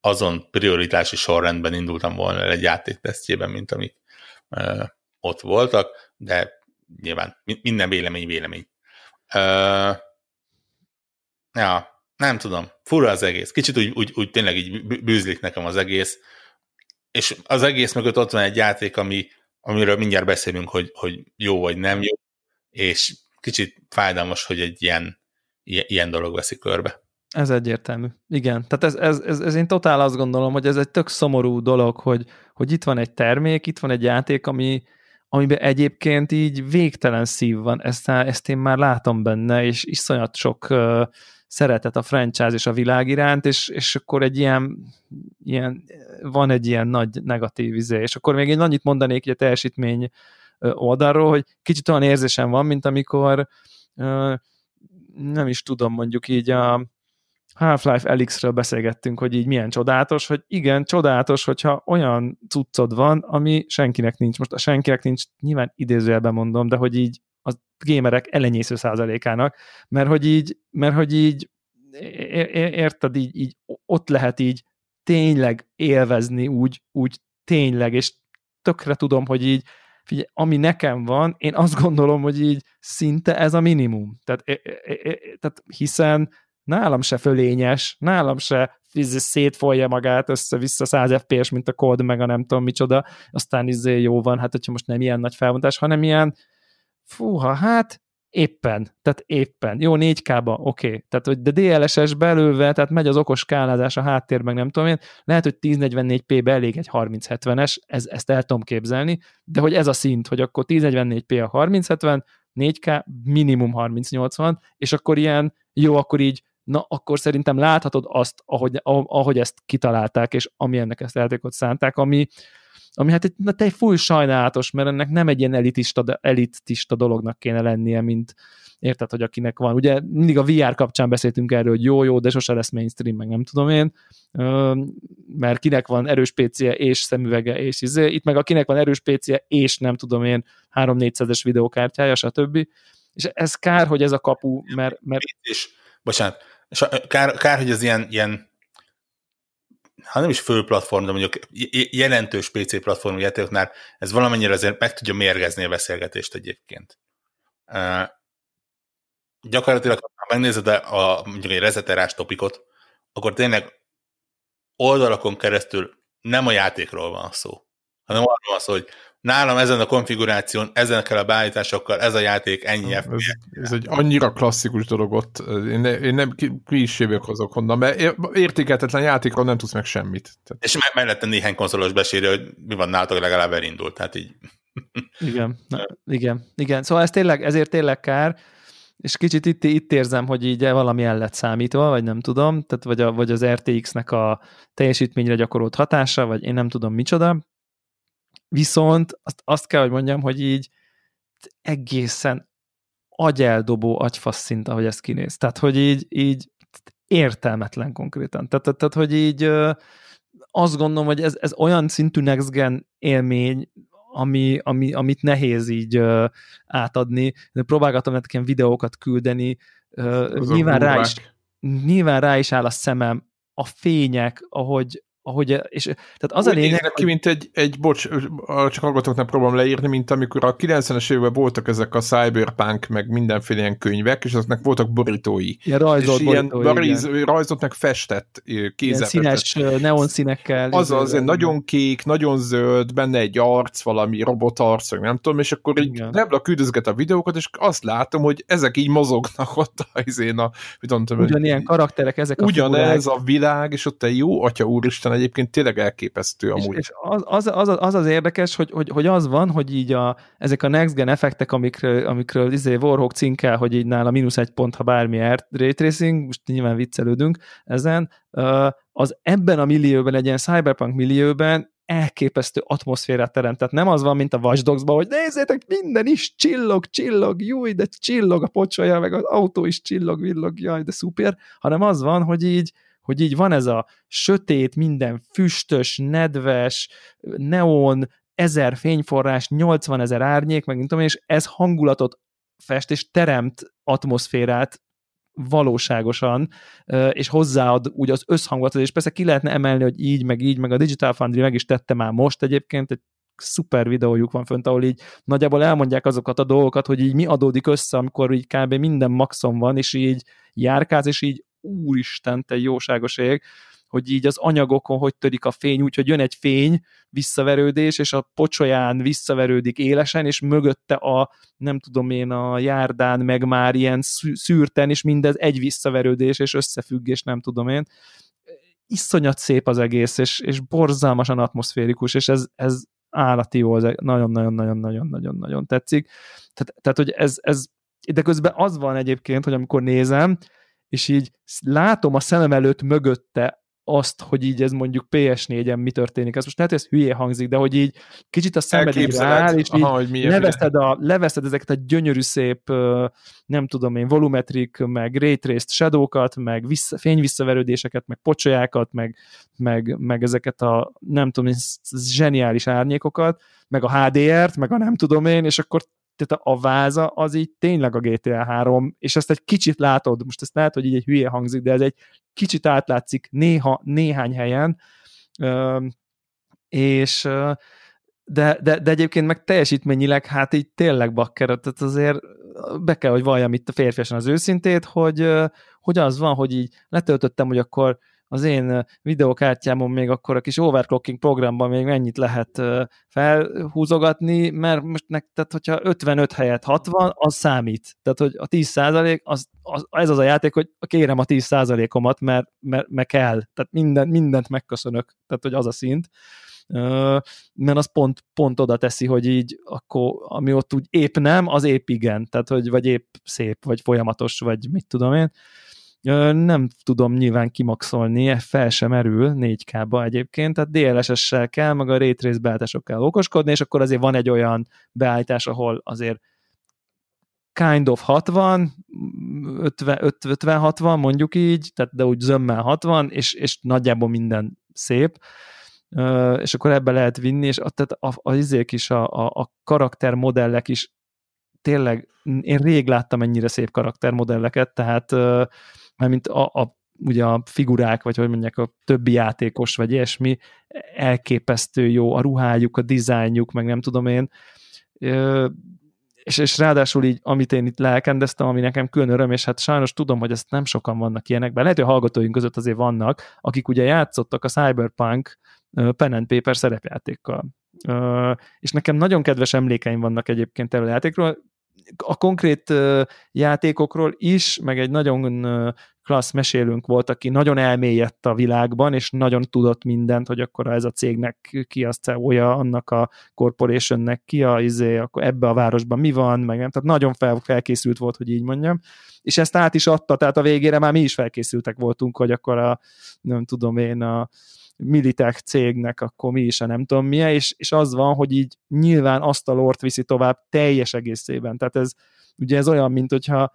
azon prioritási sorrendben indultam volna el egy játék tesztjében, mint amik ö, ott voltak, de nyilván minden vélemény vélemény. Ö, ja, nem tudom, fura az egész. Kicsit úgy, úgy, úgy tényleg így bűzlik nekem az egész, és az egész mögött ott van egy játék, ami, amiről mindjárt beszélünk, hogy, hogy jó vagy nem jó, és kicsit fájdalmas, hogy egy ilyen, ilyen dolog veszi körbe. Ez egyértelmű. Igen. Tehát ez, ez, ez, ez én totál azt gondolom, hogy ez egy tök szomorú dolog, hogy, hogy itt van egy termék, itt van egy játék, ami, amiben egyébként így végtelen szív van. Ezt, ezt én már látom benne, és iszonyat sok... szeretet a franchise és a világ iránt, és, és akkor egy ilyen, ilyen, van egy ilyen nagy negatív izé, és akkor még én annyit mondanék egy teljesítmény oldalról, hogy kicsit olyan érzésem van, mint amikor nem is tudom, mondjuk így a Half-Life Elixről beszélgettünk, hogy így milyen csodálatos, hogy igen, csodálatos, hogyha olyan cuccod van, ami senkinek nincs. Most a senkinek nincs, nyilván idézőjelben mondom, de hogy így a gémerek elenyésző százalékának, mert hogy így, mert hogy így érted, így, így ott lehet így tényleg élvezni úgy, úgy tényleg, és tökre tudom, hogy így, figyelj, ami nekem van, én azt gondolom, hogy így szinte ez a minimum. Tehát, é, é, é, tehát hiszen nálam se fölényes, nálam se izé szétfolja magát össze-vissza száz ef pé es, mint a kód, meg a nem tudom micsoda, aztán izé jó van, hát hogyha most nem ilyen nagy felbontás, hanem ilyen, fúha, hát éppen, tehát éppen, jó négy ká-ba, oké, okay. Tehát hogy de dé el es es belőve, tehát megy az okos skálázás a háttér, meg nem tudom én, lehet, hogy ezernegyvennégy pé-be elég egy harminc hetvenes, ez, ezt el tudom képzelni, de hogy ez a szint, hogy akkor ezernegyvennégy pé a harminc hetven, négy ká, minimum harminc nyolcvan, és akkor ilyen, jó, akkor így, na, akkor szerintem láthatod azt, ahogy, ahogy ezt kitalálták, és ami ennek ezt játékot szánták, ami, ami hát egy, na, te egy full sajnálatos, mert ennek nem egy ilyen elitista, elitista dolognak kéne lennie, mint érted, hogy akinek van. Ugye mindig a vé er kapcsán beszéltünk erről, hogy jó-jó, de sose lesz mainstream, meg nem tudom én, mert kinek van erős pé cé-je és szemüvege, és izé, itt meg akinek van erős pé cé-je és nem tudom én, három-négyszázas videókártyája, stb. És ez kár, hogy ez a kapu, mert... mert... Bocsánat, kár, kár, hogy ez ilyen, ilyen ha nem is fő platform, de mondjuk jelentős pé cé platformú játékoknál ez valamennyire azért meg tudja mérgezni a beszélgetést egyébként. Uh, gyakorlatilag, ha megnézed a, mondjuk egy rezeterás topikot, akkor tényleg oldalakon keresztül nem a játékról van szó, hanem arról van szó, hogy nálam ezen a konfiguráción, ezekkel a beállításokkal, ez a játék, ennyi ez, ez egy annyira klasszikus dolog ott. Én, ne, én nem ki is jövök hozok honnan, mert értékeltetlen játékról nem tudsz meg semmit. Tehát... És mellette néhány konzolos besírja, hogy mi van nálatok, legalább elindult. Tehát így. Igen, na, igen, igen. Szóval ez tényleg, ezért tényleg kár, és kicsit itt, itt érzem, hogy így valami el lett számítva, vagy nem tudom, tehát vagy, a, vagy az er té iksz-nek a teljesítményre gyakorolt hatása, vagy én nem tudom micsoda. Viszont azt, azt kell, hogy mondjam, hogy így egészen agyeldobó, agyfasz szint, ahogy ez kinéz. Tehát, hogy így, így értelmetlen konkrétan. Tehát, tehát hogy így azt gondolom, hogy ez, ez olyan szintű next gen élmény, ami, ami, amit nehéz így átadni. De próbálgatom nektek ilyen videókat küldeni. Nyilván rá, is, nyilván rá is áll a szemem a fények, ahogy ahogy, és, tehát az úgy a lényeg, hogy... ki, mint egy, egy bocs, csak hallgatóknak próbálom leírni, mint amikor a kilencvenes években voltak ezek a Cyberpunk, meg mindenféle ilyen könyvek, és azoknak voltak borítói. Ilyen rajzolt borítói, igen. Rajzolt meg festett, kézzel színes, neonszínekkel. Az az, ilyen nagyon kék, nagyon zöld, benne egy arc, valami robotarc, nem tudom, és akkor így Nebla küldözget a videókat, és azt látom, hogy ezek így mozognak ott a izén a... Tudom, ugyanilyen karakterek, ezek a figurák. Ugyanez a világ, és ott egy jó atya úristen, egyébként tényleg elképesztő amúgy. És, és az, az, az, az az érdekes, hogy, hogy, hogy az van, hogy így a, ezek a next gen effektek, amikről, amikről izé Vorhok cinkel, hogy így nála mínusz egy pont, ha bármi ray tracing, most nyilván viccelődünk ezen, az ebben a millióban, egy ilyen cyberpunk millióban elképesztő atmoszférát teremt. Tehát nem az van, mint a Watch Dogs-ban, hogy nézzétek, minden is csillog, csillog, júj, de csillog a pocsolja, meg az autó is csillog, villog, jaj, de szuper, hanem az van, hogy így hogy így van ez a sötét, minden füstös, nedves, neon, ezer fényforrás, nyolcvanezer árnyék, meg nem tudom, és ez hangulatot fest, és teremt atmoszférát valóságosan, és hozzáad úgy az összhangulathoz, és persze ki lehetne emelni, hogy így, meg így, meg a Digital Foundry meg is tette már most egyébként, egy szuper videójuk van fönt, ahol így nagyjából elmondják azokat a dolgokat, hogy így mi adódik össze, amikor így kb. Minden maxon van, és így járkáz, és így úristen, te jóságos ég, hogy így az anyagokon hogy törik a fény, úgyhogy jön egy fény, visszaverődés, és a pocsolyán visszaverődik élesen, és mögötte a, nem tudom én, a járdán, meg már ilyen szűrten, és mindez egy visszaverődés, és összefüggés, nem tudom én. Iszonyat szép az egész, és, és borzalmasan atmoszférikus, és ez, ez állati jó, nagyon-nagyon-nagyon-nagyon-nagyon tetszik. Tehát, tehát hogy ez, ez, de közben az van egyébként, hogy amikor nézem, és így látom a szemem előtt mögötte azt, hogy így ez mondjuk pé es négyen mi történik. Ez most lehet, hogy ez hülye hangzik, de hogy így kicsit a szemed így rááll, és aha, így leveszed, a, leveszed ezeket a gyönyörű szép, nem tudom én, volumetrik, meg raytraced shadow-kat, meg vissza, fényvisszaverődéseket, meg pocsolyákat, meg, meg, meg ezeket a nem tudom én, zseniális árnyékokat, meg a há dé er-t, meg a nem tudom én, és akkor tehát a váza az így tényleg a G T A három, és ezt egy kicsit látod, most ezt lehet, hogy így egy hülye hangzik, de ez egy kicsit átlátszik néha, néhány helyen, és de, de, de egyébként meg teljesítményileg, hát így tényleg bakker, tehát azért be kell, hogy valljam itt a férfiasan az őszintét, hogy, hogy az van, hogy így letöltöttem, hogy akkor az én videókártyámon még akkor a kis overclocking programban még mennyit lehet felhúzogatni, mert most nek, tehát hogyha ötvenöt helyett hatvan, az számít. Tehát, hogy a tíz százalék, az, az, ez az a játék, hogy kérem a tíz százalékomat, mert, mert, mert kell. Tehát minden, mindent megköszönök. Tehát, hogy az a szint. Mert az pont, pont oda teszi, hogy így akkor, ami ott úgy épp nem, az épp igen. Tehát, hogy vagy épp szép, vagy folyamatos, vagy mit tudom én. Nem tudom nyilván kimaxolni, fel sem erül négy ká-ba egyébként, tehát dé el es essel kell, meg a Ray Trace beállításokkal okoskodni, és akkor azért van egy olyan beállítás, ahol azért kind of hatvan, ötven-hatvan mondjuk így, tehát de úgy zömmel hatvan, és, és nagyjából minden szép, és akkor ebbe lehet vinni, és tehát az izék is, a, a, a karaktermodellek is, tényleg, én rég láttam ennyire szép karaktermodelleket, tehát mármint a, a, ugye a figurák, vagy hogy mondják, a többi játékos, vagy ilyesmi, elképesztő jó, a ruhájuk, a dizájnjuk, meg nem tudom én, és, és ráadásul így, amit én itt lelkendeztem, ami nekem külön öröm, és hát sajnos tudom, hogy ezt nem sokan vannak ilyenekben, lehet, hogy a hallgatóink között azért vannak, akik ugye játszottak a Cyberpunk pen and paper szerepjátékkal. Uh, és nekem nagyon kedves emlékeim vannak egyébként erről a játékról, a konkrét uh, játékokról is, meg egy nagyon uh, klassz mesélőnk volt, aki nagyon elmélyedt a világban, és nagyon tudott mindent, hogy akkor ez a cégnek ki a cé e o-ja, annak a corporationnek ki a izé, akkor ebbe a városban mi van, meg nem, tehát nagyon fel, felkészült volt, hogy így mondjam, és ezt át is adta, tehát a végére már mi is felkészültek voltunk, hogy akkor a, nem tudom én, a Militech cégnek, akkor mi is a nem tudom milyen, és, és az van, hogy így nyilván azt a lort viszi tovább teljes egészében. Tehát ez ugye ez olyan, mint hogyha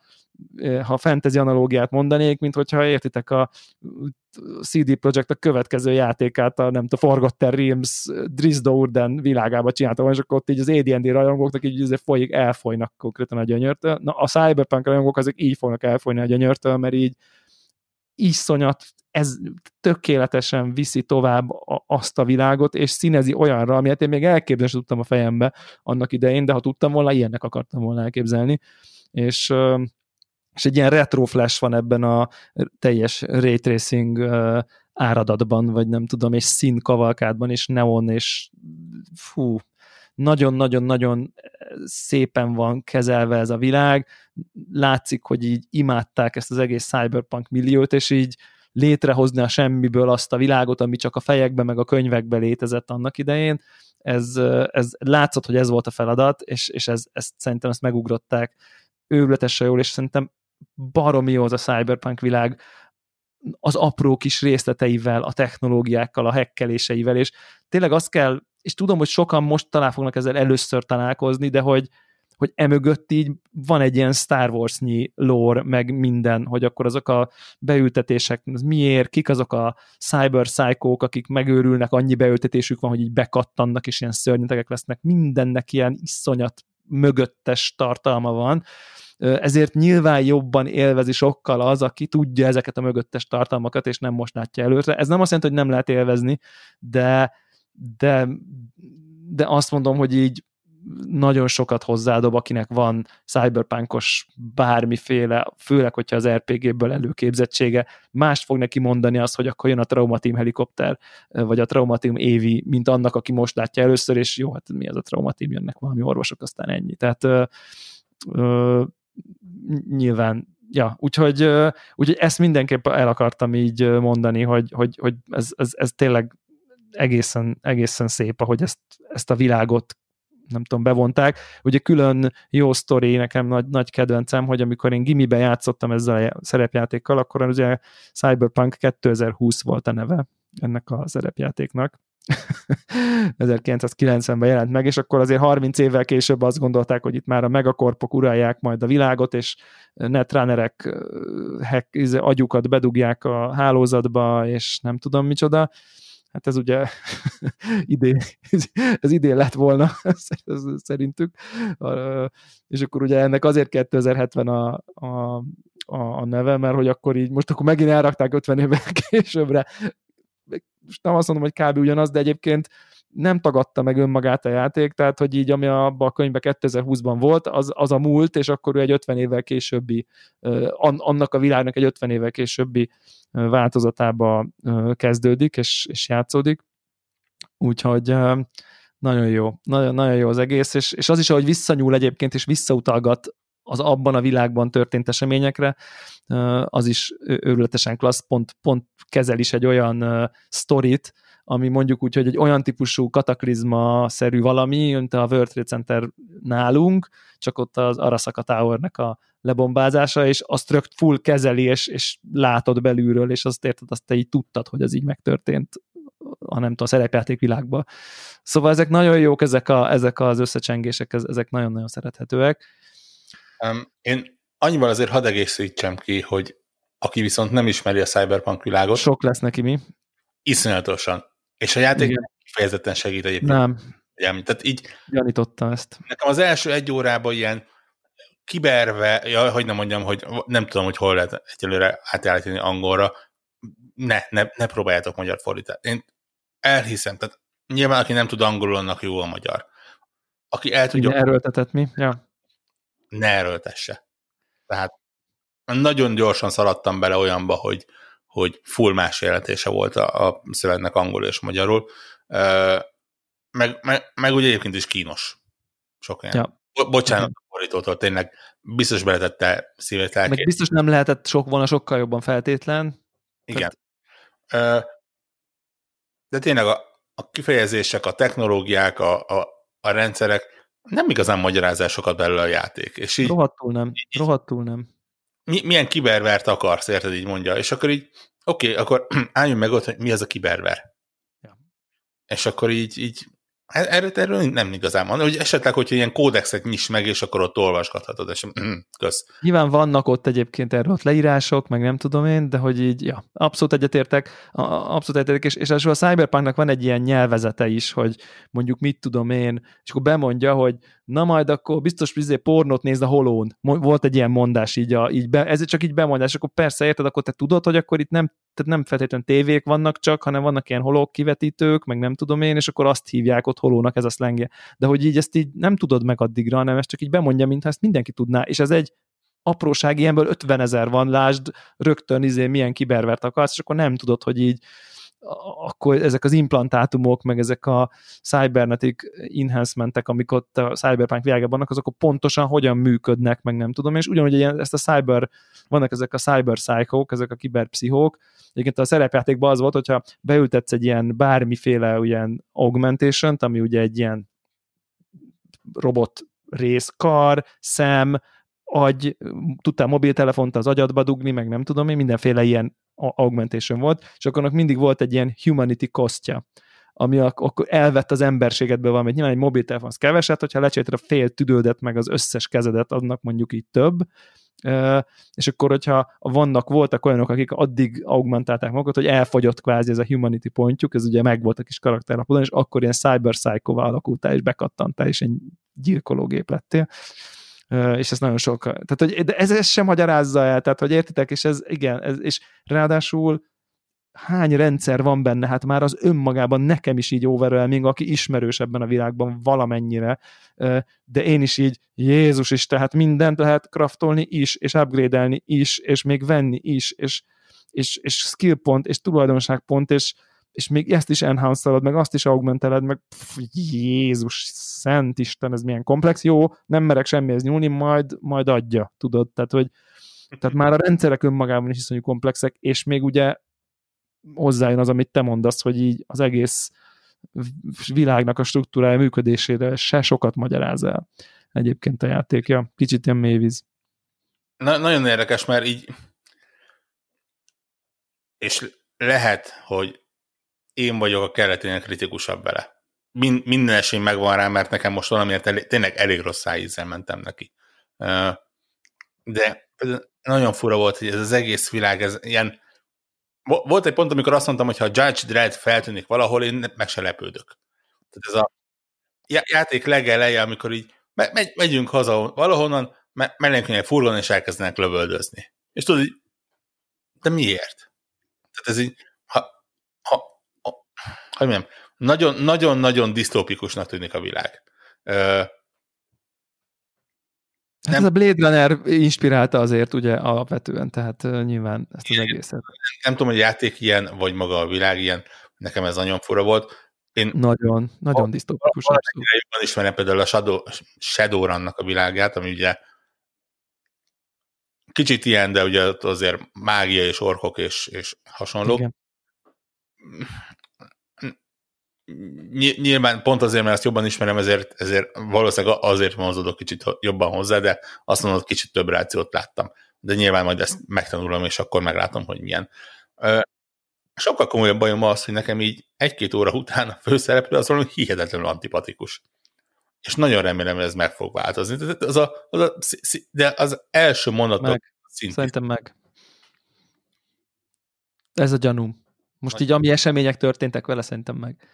ha fantasy analógiát mondanék, mint hogyha értitek a cé dé Projekt a következő játékát, a nem tudom, Forgotten Realms Drizzt világába csináltam, és akkor ott így az á dé és dé rajongóknak így azért folyik, elfolynak konkrétan a gyönyörtől. Na a Cyberpunk rajongók azok így fognak elfolyni a gyönyörtől, mert így iszonyat, ez tökéletesen viszi tovább a, azt a világot, és színezi olyanra, amit én még elképzelni sem tudtam a fejembe annak idején, de ha tudtam volna, ilyennek akartam volna elképzelni. És, és egy ilyen retro flash van ebben a teljes ray tracing áradatban, vagy nem tudom, és színkavalkádban, és neon, és fú, nagyon-nagyon-nagyon szépen van kezelve ez a világ, látszik, hogy így imádták ezt az egész cyberpunk milliót, és így létrehozni a semmiből azt a világot, ami csak a fejekben, meg a könyvekben létezett annak idején, ez, ez látszott, hogy ez volt a feladat, és, és ez, ezt szerintem ezt megugrották őrületesen jól, és szerintem baromi jó az a cyberpunk világ, az apró kis részleteivel, a technológiákkal, a hekkeléseivel, és tényleg azt kell, és tudom, hogy sokan most talán fognak ezzel először találkozni, de hogy, hogy emögött így van egy ilyen Star Wars-nyi lore, meg minden, hogy akkor azok a beültetések, az miért, kik azok a cyberpszichók, akik megőrülnek, annyi beültetésük van, hogy így bekattannak, és ilyen szörnyetegek lesznek, mindennek ilyen iszonyat mögöttes tartalma van, ezért nyilván jobban élvezi sokkal az, aki tudja ezeket a mögöttes tartalmakat, és nem most látja előre. Ez nem azt jelenti, hogy nem lehet élvezni, de de, de azt mondom, hogy így nagyon sokat hozzádob, akinek van cyberpunkos bármiféle, főleg, hogyha az er pé gé-ből előképzettsége, mást fog neki mondani az, hogy akkor jön a Trauma Team helikopter, vagy a Trauma Team Évi, mint annak, aki most látja először, és jó, hát mi az a Trauma Team, jönnek valami orvosok, aztán ennyi. Tehát ö, ö, nyilván ja, úgyhogy, ö, úgyhogy ezt mindenképp el akartam így mondani, hogy, hogy, hogy ez, ez, ez tényleg egészen, egészen szép, ahogy ezt, ezt a világot, nem tudom, bevonták. Ugye külön jó sztori, nekem nagy, nagy kedvencem, hogy amikor én gimiben játszottam ezzel a szerepjátékkal, akkor ugye Cyberpunk kétezer-húsz volt a neve ennek a szerepjátéknak. ezerkilencszázkilencvenben jelent meg, és akkor azért harminc évvel később azt gondolták, hogy itt már a megakorpok uralják majd a világot, és netrunnerek agyukat bedugják a hálózatba, és nem tudom micsoda. Hát ez ugye idén, ez idén lett volna, szerintük. És akkor ugye ennek azért kétezer-hetven a, a, a neve, mert hogy akkor így, most akkor megint elrakták ötven évvel későbbre. Most nem azt mondom, hogy kb. Ugyanaz, de egyébként nem tagadta meg önmagát a játék, tehát hogy így, ami abban a könyvben kétezer-húszban volt, az, az a múlt, és akkor ő egy ötven évvel későbbi, annak a világnak egy ötven évvel későbbi változatába kezdődik, és, és játszódik. Úgyhogy nagyon jó, nagyon, nagyon jó az egész, és, és az is, ahogy visszanyúl egyébként, és visszautalgat az abban a világban történt eseményekre, az is őrületesen klassz, pont, pont kezel is egy olyan sztorit, ami mondjuk úgy, hogy egy olyan típusú kataklizma-szerű valami, mint a World Trade Center nálunk, csak ott az Arasaka Tower-nek a lebombázása, és azt rögt full kezeli, és, és látod belülről, és azt érted, azt te így tudtad, hogy ez így megtörtént, ha nem tudom, a szerepjáték világban. Szóval ezek nagyon jók, ezek, a, ezek az összecsengések, ezek nagyon-nagyon szerethetőek. Um, én annyival azért hadd egészítsem ki, hogy aki viszont nem ismeri a Cyberpunk világot... Sok lesz neki mi. Iszonyatosan. És a játék igen. Kifejezetten segít egyébként. Nem. Igen, tehát így... Gyanítottam ezt. Nekem az első egy órában ilyen kiberve, ja, hogy nem mondjam, hogy nem tudom, hogy hol lehet egyelőre átállítani angolra, ne, ne, ne próbáljátok magyar fordítát. Én elhiszem, tehát nyilván aki nem tud angolul, annak jó a magyar. Aki el tudja... Erőltetett mi? Ja. Ne erőltesse. Tehát nagyon gyorsan szaladtam bele olyanba, hogy, hogy full más jelentése volt a, a szövegnek angolul és magyarul. Meg, meg, meg úgy egyébként is kínos. Sok ilyen. Ja. Bo- bocsánat a fordítótól, tényleg biztos beletette szívét lelkét. Meg biztos nem lehetett sok volna, sokkal jobban feltétlen. Igen. Tehát... De tényleg a, a kifejezések, a technológiák, a, a, a rendszerek nem igazán magyarázásokat belőle a játék. És így, rohadtul nem, így, rohadtul nem. Mi, milyen kibervert akarsz, érted, így mondja, és akkor így, oké, okay, akkor álljunk meg ott, hogy mi az a kiberver. Ja. És akkor így, így erről, erről nem igazán van, hogy esetleg, hogyha ilyen kódexet nyisd meg, és akkor ott olvasgathatod, és kösz. Nyilván vannak ott egyébként erről ott leírások, meg nem tudom én, de hogy így, ja, abszolút egyetértek, abszolút egyetértek, és, és az a Cyberpunknak van egy ilyen nyelvezete is, hogy mondjuk mit tudom én, és akkor bemondja, hogy na majd akkor biztos bizony pornót nézd a holón. Volt egy ilyen mondás így, a, így be, ez csak így bemondás, akkor persze érted, akkor te tudod, hogy akkor itt nem, tehát nem feltétlenül tévék vannak csak, hanem vannak ilyen holók kivetítők, meg nem tudom én, és akkor azt hívják ott holónak, ez a szlengje. De hogy így ezt így nem tudod meg addigra, hanem ezt csak így bemondja, mintha ezt mindenki tudná, és ez egy apróság, ilyenből ötvenezer van, lásd, rögtön izé milyen kibervert akarsz, és akkor nem tudod, hogy így akkor ezek az implantátumok, meg ezek a cybernetic enhancementek, amik ott a Cyberpunk világában vannak, azok pontosan hogyan működnek, meg nem tudom, és ugyanúgy ilyen, ezt a cyber, vannak ezek a cyberpszichók, ezek a kiberpszichók, egyébként a szerepjátékban az volt, hogyha beültetsz egy ilyen bármiféle ilyen augmentation-t, ami ugye egy ilyen robot rész, kar, szem, agy, tudtál mobiltelefont az agyadba dugni, meg nem tudom én, mindenféle ilyen augmentation volt, és akkor mindig volt egy ilyen humanity cost-ja, ami akkor elvett az emberségedből valamit. Nyilván egy mobiltelefon az keveset, hogyha lecséted a fél tüdődet, meg az összes kezedet, annak mondjuk így több, és akkor, hogyha vannak, voltak olyanok, akik addig augmentálták magukat, hogy elfogyott kvázi ez a humanity pontjuk, ez ugye megvolt a kis karakterlapodon, és akkor ilyen cyberpsychová alakultál, és bekattantál, és egy gyilkológép lettél. És ez nagyon sok. Tehát, hogy, de ez, ez sem magyarázza el, tehát, hogy értitek, és ez, igen, ez, és ráadásul hány rendszer van benne, hát már az önmagában nekem is így overwhelming, aki ismerős ebben a világban valamennyire, de én is így, Jézus is, tehát mindent lehet craftolni is, és upgrade-elni is, és még venni is, és, és, és skill pont, és tulajdonságpont, és és még ezt is enhance-olod, meg azt is augmenteled, meg pff, Jézus, szent Isten, ez milyen komplex, jó, nem merek semmihez nyúlni, majd, majd adja, tudod, tehát, hogy, tehát már a rendszerek önmagában is iszonyú komplexek, és még ugye hozzájön az, amit te mondasz, hogy így az egész világnak a struktúrája működésére se sokat magyaráz el egyébként a játékja, kicsit ilyen mélyvíz. Na, nagyon érdekes, mert így és lehet, hogy én vagyok a kelleténél kritikusabb vele. Min- minden esély megvan rá, mert nekem most valamiért elég, tényleg elég rossz ízzel mentem neki. De nagyon fura volt, hogy ez az egész világ, ez ilyen... Volt egy pont, amikor azt mondtam, hogy ha Judge Dredd feltűnik valahol, én meg se lepődök. Tehát ez a játék legeleje, amikor így megy, megyünk haza valahonnan, menjünk egy furgon, és elkezdenek lövöldözni. És tudod, így, de miért? Tehát ez így... Ha, ha, hogy mondjam, Nagyon-nagyon disztópikusnak tűnik a világ. Ö, Hát nem, ez a Blade Runner inspirálta azért ugye alapvetően, tehát uh, nyilván ezt az egészet. Nem, nem tudom, hogy a játék ilyen, vagy maga a világ ilyen, nekem ez nagyon fura volt. Én nagyon, nagyon disztópikus. Jobban ismerem például a Shadow, Shadowrunnak a világát, ami ugye kicsit ilyen, de ugye azért mágia és orkok és, és hasonlók. Igen. Nyilván pont azért, mert ezt jobban ismerem, ezért, ezért valószínűleg azért vonzódok kicsit jobban hozzá, de azt mondom, hogy kicsit több rációt láttam. De nyilván majd ezt megtanulom, és akkor meglátom, hogy milyen. Sokkal komolyabb bajom az, hogy nekem így egy-két óra után a főszereplő az valami hihetetlenül antipatikus. És nagyon remélem, hogy ez meg fog változni. De az, a, az, a, de az első mondatok szintén. Szerintem meg. Ez a gyanúm. Most így ami események történtek vele, szerintem meg.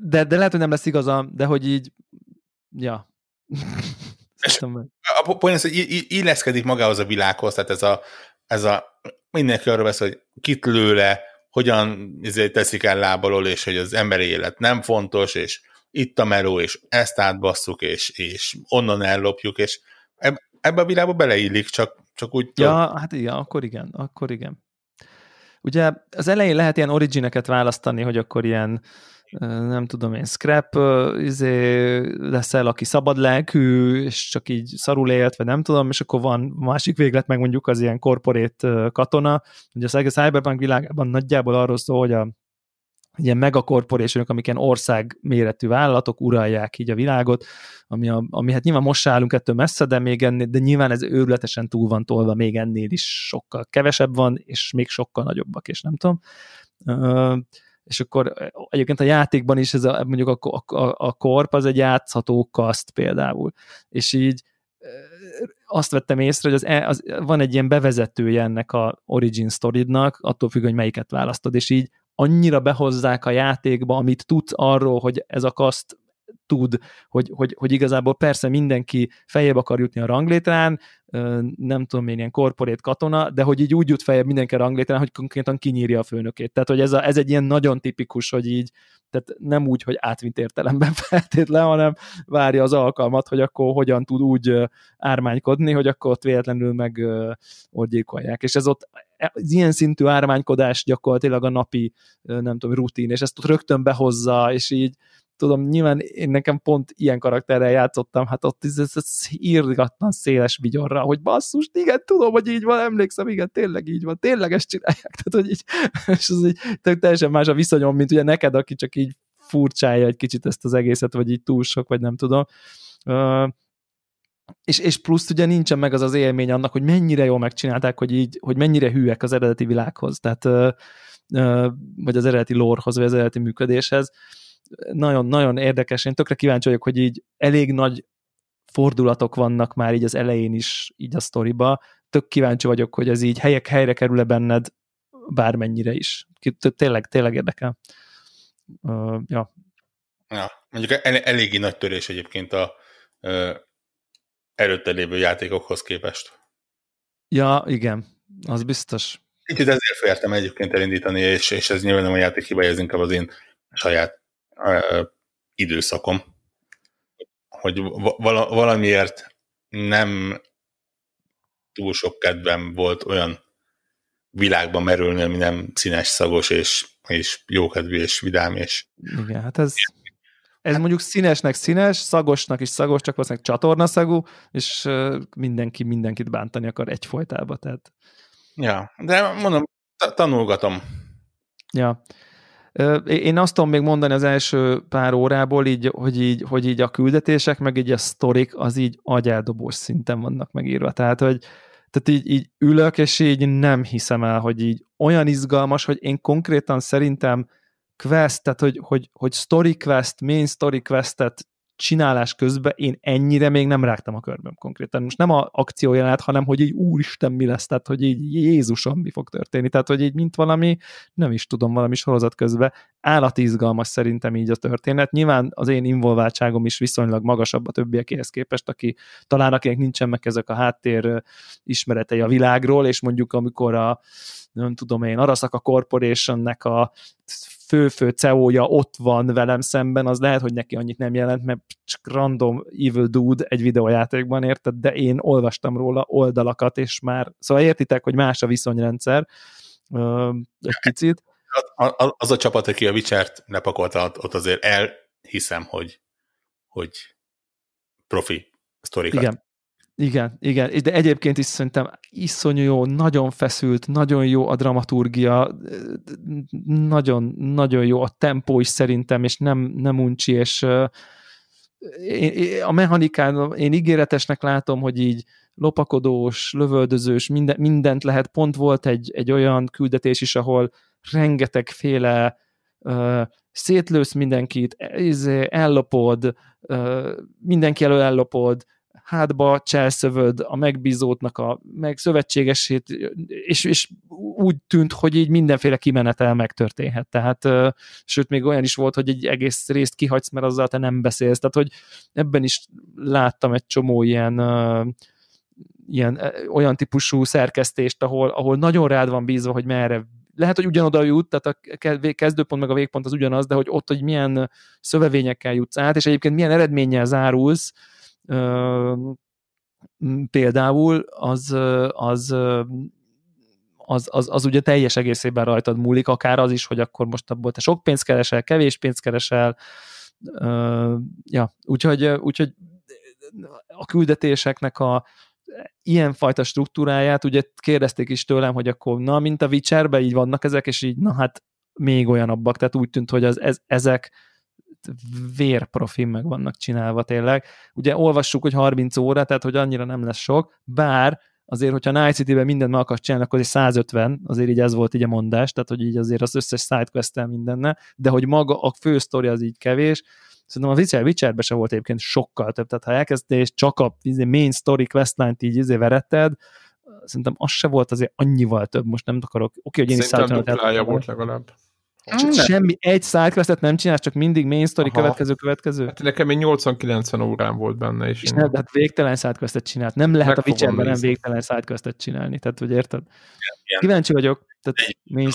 De, de lehet, hogy nem lesz igazam, de hogy így, ja. A pont az, hogy illeszkedik magához a világhoz, tehát ez a, ez a mindenki arról beszél, hogy kit lő le, hogyan teszik el lábalól, és hogy az emberi élet nem fontos, és itt a meló, és ezt átbasszuk, és, és onnan ellopjuk, és eb, ebbe a világba beleillik, csak, csak úgy. Ja, tört. Hát igen, akkor igen, akkor igen. Ugye az elején lehet ilyen origineket választani, hogy akkor ilyen nem tudom én, scrap izé, leszel, aki szabad lelkű, és csak így szarul élt, vagy nem tudom, és akkor van másik véglet, meg mondjuk az ilyen corporate katona. Ugye a Cyberpunk világában nagyjából arról szól, hogy a ilyen megakorporationok, amik ilyen ország méretű vállalatok uralják így a világot, ami, a, ami hát nyilván most állunk ettől messze, de, még ennél, de nyilván ez őrületesen túl van tolva, még ennél is sokkal kevesebb van, és még sokkal nagyobbak, és nem tudom. Uh, és akkor egyébként a játékban is ez a, mondjuk a, a, a korp az egy játszható kaszt például. És így azt vettem észre, hogy az e, az, van egy ilyen bevezetője ennek a origin story-nak, attól függ, hogy melyiket választod, és így annyira behozzák a játékba, amit tudsz arról, hogy ez a kaszt tud, hogy, hogy, hogy igazából persze mindenki feljebb akar jutni a ranglétrán, nem tudom én, ilyen korporét katona, de hogy így úgy jut feljebb mindenki a ranglétrán, hogy konkrétan kinyírja a főnökét. Tehát, hogy ez, a, ez egy ilyen nagyon tipikus, hogy így, tehát nem úgy, hogy átvint értelemben feltétlen, hanem várja az alkalmat, hogy akkor hogyan tud úgy ármánykodni, hogy akkor ott véletlenül meg orgyilkolják. És ez ott az ilyen szintű ármánykodás gyakorlatilag a napi, nem tudom, rutin, és ezt ott rögtön behozza, és így tudom, nyilván én nekem pont ilyen karakterrel játszottam, hát ott ez, ez, ez írgatlan széles vigyorra, hogy basszus, igen, tudom, hogy így van, emlékszem, igen, tényleg így van, tényleg ezt csinálják, tehát, hogy így, és az így teljesen más a viszonyom, mint ugye neked, aki csak így furcsálja egy kicsit ezt az egészet, vagy így túl sok, vagy nem tudom. Uh, És, és plusz ugye nincsen meg az az élmény annak, hogy mennyire jól megcsinálták, hogy így, hogy mennyire hűek az eredeti világhoz, tehát ö, ö, vagy az eredeti lorehoz, vagy az eredeti működéshez. Nagyon-nagyon érdekes, én tökre kíváncsi vagyok, hogy így elég nagy fordulatok vannak már így az elején is így a sztoriba. Tök kíváncsi vagyok, hogy ez így helyek helyre kerül-e benned bármennyire is. Tényleg, tényleg érdekel. Ö, ja. ja. Mondjuk el, eléggé nagy törés egyébként a ö... előtte lévő játékokhoz képest. Ja, igen, az biztos. Kicsit ezért féltem egyébként elindítani, és, és ez nyilván nem a játék hibája, ez inkább az én saját ö, időszakom. Hogy vala, valamiért nem túl sok kedvem volt olyan világban merülni, ami nem színes, szagos, és, és jókedvű, és vidám, és... Igen, hát ez... Ez mondjuk színesnek színes, szagosnak is szagos, csak valószínűleg csatornaszagú, és mindenki mindenkit bántani akar egyfolytában, tehát... Ja, de mondom, tanulgatom. Ja. Én azt tudom még mondani az első pár órából, így, hogy, így, hogy így a küldetések, meg így a sztorik, az így agyeldobós szinten vannak megírva, tehát hogy tehát így, így ülök, és így nem hiszem el, hogy így olyan izgalmas, hogy én konkrétan szerintem quest, tehát hogy, hogy, hogy story quest, main story questet csinálás közben én ennyire még nem rágtam a körbem konkrétan. Most nem a akciójelenet, hanem hogy így úristen mi lesz, tehát hogy így Jézusom mi fog történni, tehát hogy így mint valami, nem is tudom, valami sorozat közben állati izgalmas szerintem így a történet. Nyilván az én involváltságom is viszonylag magasabb a többiekéhez képest, aki talán akinek nincsen meg ezek a háttér ismeretei a világról, és mondjuk amikor a nem tudom én, Arasaka Corporationnek a fő-fő cé e o-ja ott van velem szemben, az lehet, hogy neki annyit nem jelent, mert csak random evil dude egy videójátékban, érted, de én olvastam róla oldalakat, és már, szóval értitek, hogy más a viszonyrendszer egy kicsit. Az a csapat, aki a Witchert lepakolta, ott azért elhiszem, hogy, hogy profi sztorikat. Igen. Igen, igen, de egyébként is szerintem iszonyú jó, nagyon feszült, nagyon jó a dramaturgia, nagyon, nagyon jó a tempó is szerintem, és nem, nem uncsi, és a mechanikán én ígéretesnek látom, hogy így lopakodós, lövöldözős, minden, mindent lehet, pont volt egy, egy olyan küldetés is, ahol rengetegféle szétlősz mindenkit, ellopod, mindenki elől ellopod, hátba cselszövöd a megbízótnak, a meg szövetségesét, és, és úgy tűnt, hogy így mindenféle kimenetel megtörténhet. Tehát, ö, sőt, még olyan is volt, hogy egy egész részt kihagysz, mert azzal te nem beszélsz. Tehát, hogy ebben is láttam egy csomó ilyen, ö, ilyen ö, olyan típusú szerkesztést, ahol, ahol nagyon rád van bízva, hogy merre. Lehet, hogy ugyanoda jut, tehát a kezdőpont meg a végpont az ugyanaz, de hogy ott, hogy milyen szövevényekkel jutsz át, és egyébként milyen eredménnyel zárulsz, Uh, például az, az, az, az, az ugye teljes egészében rajtad múlik, akár az is, hogy akkor most abból te sok pénzt keresel, kevés pénzt keresel, uh, ja, úgyhogy, úgyhogy a küldetéseknek a ilyenfajta struktúráját, ugye kérdezték is tőlem, hogy akkor na, mint a Witcherben, így vannak ezek, és így na hát még olyanabbak, tehát úgy tűnt, hogy az, ez, ezek vérprofin meg vannak csinálva tényleg. Ugye olvassuk, hogy harminc óra, tehát hogy annyira nem lesz sok, bár azért, hogyha Night City-ben mindent meg akarsz csinálni, akkor százötven, azért így ez volt így a mondás, tehát hogy így azért az összes sidequest-tel mindenne, de hogy maga a fő sztori az így kevés. Szerintem a Witcher, Witcherben se volt egyébként sokkal több, tehát ha elkezdtél, és csak a main story questline-t így izé veretted, szerintem az se volt azért annyival több, most nem akarok. Oké, hogy én is legalább. Csak semmi, egy sidequestet nem csinálsz, csak mindig main story, aha, következő, következő. Hát nekem még nyolcvan-kilencven órán volt benne is. És nem, de hát végtelen sidequestet csinált. Nem lehet a Witcherben nem végtelen sidequestet csinálni. Tehát, hogy érted? Igen. Kíváncsi vagyok. Tehát main...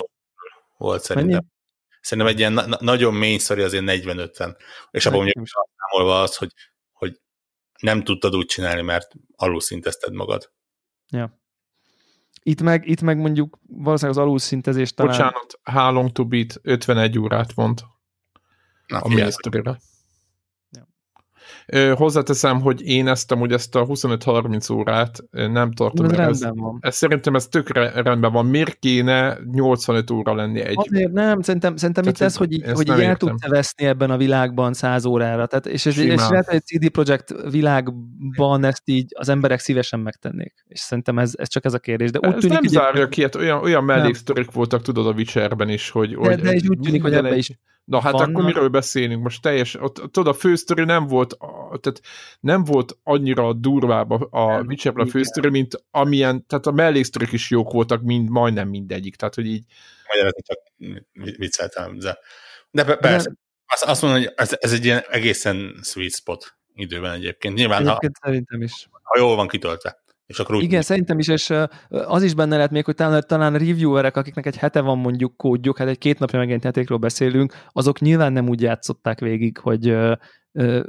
Volt szerintem. Mennyi? Szerintem egy ilyen na- nagyon main story azért negyven-ötven. És abban mondjuk számolva az, hogy, hogy nem tudtad úgy csinálni, mert alulszintezted magad. Ja. Itt meg, itt meg mondjuk valószínűleg az alulszintezés talán... Bocsánat, how long to beat ötvenegy órát vont na, a mainstream-re. Ja. Hozzáteszem, hogy én ezt amúgy ezt a huszonöt-harminc órát nem tartom. Ez rendben van. Ez, szerintem ez tökre rendben van. Miért kéne nyolcvanöt óra lenni egy? Azért nem, szerintem, szerintem itt ez, hogy így, hogy így el tudsz veszni ebben a világban száz órára. Tehát, és és, és lehet, hogy cé dé Projekt világban ezt így az emberek szívesen megtennék. És szerintem ez, ez csak ez a kérdés. De úgy ez tűnik, nem zárja ki, hát olyan, olyan melléksztorik voltak, tudod, a Witcherben is, hogy... De, de egy úgy tűnik, hogy ebben is... Na hát vannak. Akkor miről beszélünk? Most teljes, tudod, a fősztori nem volt, tehát nem volt annyira durvább a Witcherben a fősztori, mint amilyen, tehát a melléksztorik is jók voltak, mind, majdnem mindegyik, tehát hogy így... Magyarázat, csak vicceltem, de, de persze, de... Azt, azt mondom, hogy ez, ez egy ilyen egészen sweet spot időben egyébként. Nyilván, egyébként ha, szerintem is. Ha jól van kitöltve. Igen, úgy. Szerintem is, és az is benne lehet még, hogy talán, talán reviewerek, akiknek egy hete van mondjuk kódjuk, hát egy két napja megjelent játékról beszélünk, azok nyilván nem úgy játszották végig, hogy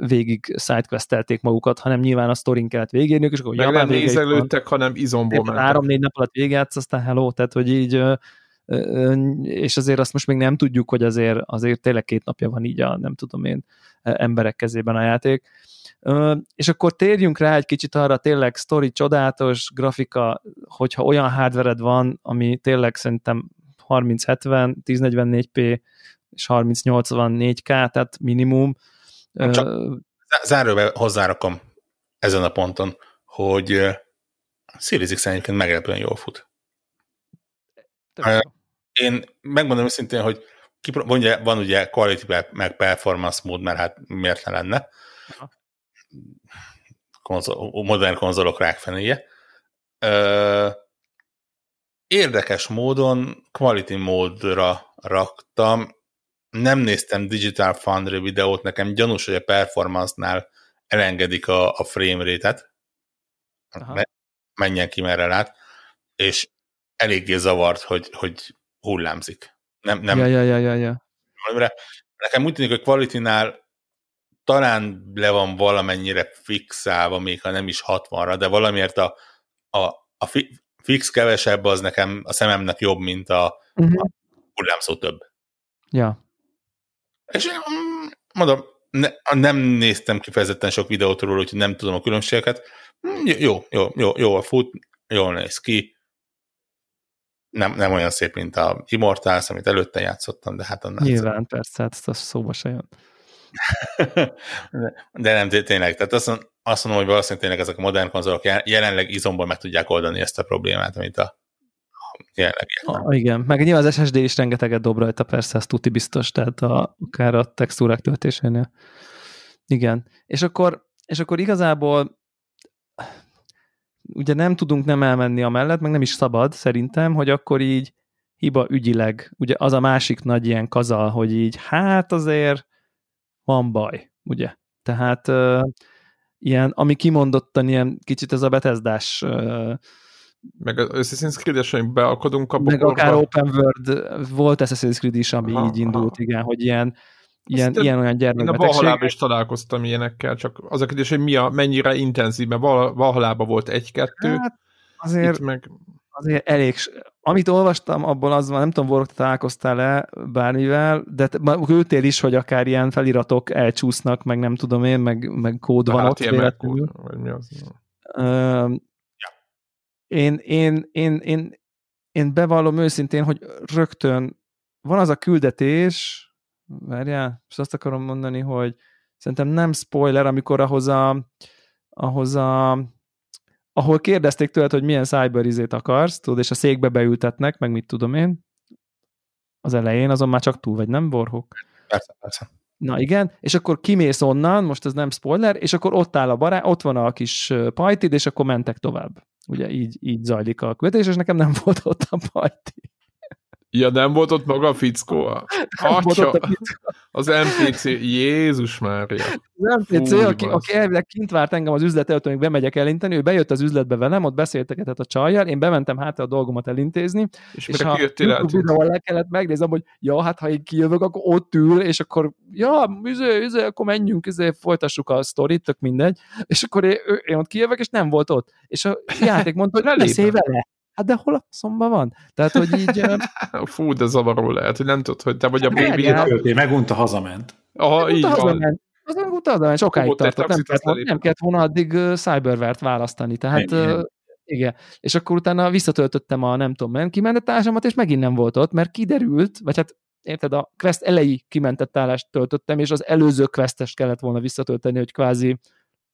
végig sidequestelték magukat, hanem nyilván a sztorin kellett végérniük, és akkor meg nem nézelődtek, hanem izomból mentek. Három-négy nap alatt végigjátsz, aztán hello, tehát hogy így, és azért azt most még nem tudjuk, hogy azért, azért tényleg két napja van így a, nem tudom én, emberek kezében a játék. Uh, és akkor térjünk rá egy kicsit arra, tényleg sztori, csodálatos grafika, hogyha olyan hardvered van, ami tényleg szerintem harminc hetven, ezernegyvennégy pé és harminc nyolcvan négy ká, tehát minimum. Csak uh, zárójelbe hozzárakom ezen a ponton, hogy uh, Series X egyébként meglepően jól fut. Uh, én megmondom őszintén, hogy kipro- mondja, van ugye quality meg performance mód, mert hát miért ne lenne. Aha. Konzol, modern konzolok rákfenéje. Érdekes módon quality módra raktam. Nem néztem Digital Foundry videót, nekem gyanús, hogy a performance-nál elengedik a, a frame rate-et. Menjen ki merre lát. És eléggé zavart, hogy, hogy hullámzik. Nem, nem. Ja, ja, ja, ja, ja. Nekem úgy tűnik, hogy Quality-nál talán le van valamennyire fixálva, még ha nem is hatvanra, de valamiért a, a, a fi, fix kevesebb az nekem a szememnek jobb, mint a, uh-huh. a hullámszó több. Ja. És mondom, ne, nem néztem kifejezetten sok videót róla, úgyhogy nem tudom a különbségeket. Jó, jó, jó, jó a fut, jól néz ki. Nem, nem olyan szép, mint a Immortals, amit előtte játszottam, de hát annál... Nyilván, szem. Persze, hát ez szóba se jön. De nem, tényleg. Tehát azt mondom, azt mondom, hogy valószínűleg tényleg ezek a modern konzolok jelenleg izomból meg tudják oldani ezt a problémát, amit a jelenleg. Ah, igen, meg nyilván az es es dé is rengeteget dob rajta, persze, ez tuti biztos, tehát a, akár a textúrák töltésénél. Igen. És akkor, és akkor igazából ugye nem tudunk nem elmenni amellett, meg nem is szabad szerintem, hogy akkor így hiba ügyileg, ugye az a másik nagy ilyen kazal, hogy így hát azért van baj, ugye? Tehát uh, ilyen, ami kimondottan ilyen kicsit ez a Bethesdás uh, meg az Assassin's Creed-es, amit beakadunk a bokorba. Meg akár Open World volt Assassin's Creed is, ami aha, így indult, aha. Igen, hogy ilyen ilyen, ilyen olyan gyermekbetegség. Én a Valhallában is találkoztam ilyenekkel, csak az a kérdés, hogy mi a, mennyire intenzív, mert Valhallában volt egy-kettő. Hát azért, meg... azért elég... Amit olvastam, abból az van, nem tudom, Vorhok, te találkoztál-e bármivel, de ültél is, hogy akár ilyen feliratok elcsúsznak, meg nem tudom én, meg, meg kód van ott véletlenül. Én, én, én, én, én bevallom őszintén, hogy rögtön van az a küldetés, várjál, és azt akarom mondani, hogy szerintem nem spoiler, amikor ahhoz a, ahhoz a ahol kérdezték tőled, hogy milyen cyberizét akarsz, tudod, és a székbe beültetnek, meg mit tudom én, az elején azon már csak túl vagy, nem, Vorhok? Persze, persze. Na igen, és akkor kimész onnan, most ez nem spoiler, és akkor ott áll a barát, ott van a kis pajtid, és akkor mentek tovább. Ugye így, így zajlik a küldetés, és nekem nem volt ott a pajtid. Ja, nem volt ott maga a fickó? Atya, a fickó. Az en pé cé, Jézus Mária. Az en pé cé, fúj, aki, aki elvileg kint várt engem az üzlet előtt, amíg bemegyek elinteni, ő bejött az üzletbe velem, ott beszélteketett a csajjal, én bementem hátra a dolgomat elintézni, és, és ha videóval le kellett megnézem, hogy ja, hát ha én kijövök, akkor ott ül, és akkor ja, üző, üző, akkor menjünk, üző, folytassuk a sztorit, tök mindegy, és akkor én, én ott kijövök, és nem volt ott. És a játék mondta, hogy leszél vele. Hát de hol a szomba van? Tehát, hogy így... Fú, de zavaró lehet, hogy nem tudod, hogy te vagy a bé bé-t. Megunta, hazament. Aha, így van. Az megunta, hazament, sokáig tartott. Nem kellett, nem kellett volna addig Cyberware-t választani. Tehát, uh, igen. És akkor utána visszatöltöttem a nem tudom, kimentett állásomat, és megint nem volt ott, mert kiderült, vagy hát érted, a quest elejé kimentett állást töltöttem, és az előző questest kellett volna visszatölteni, hogy kvázi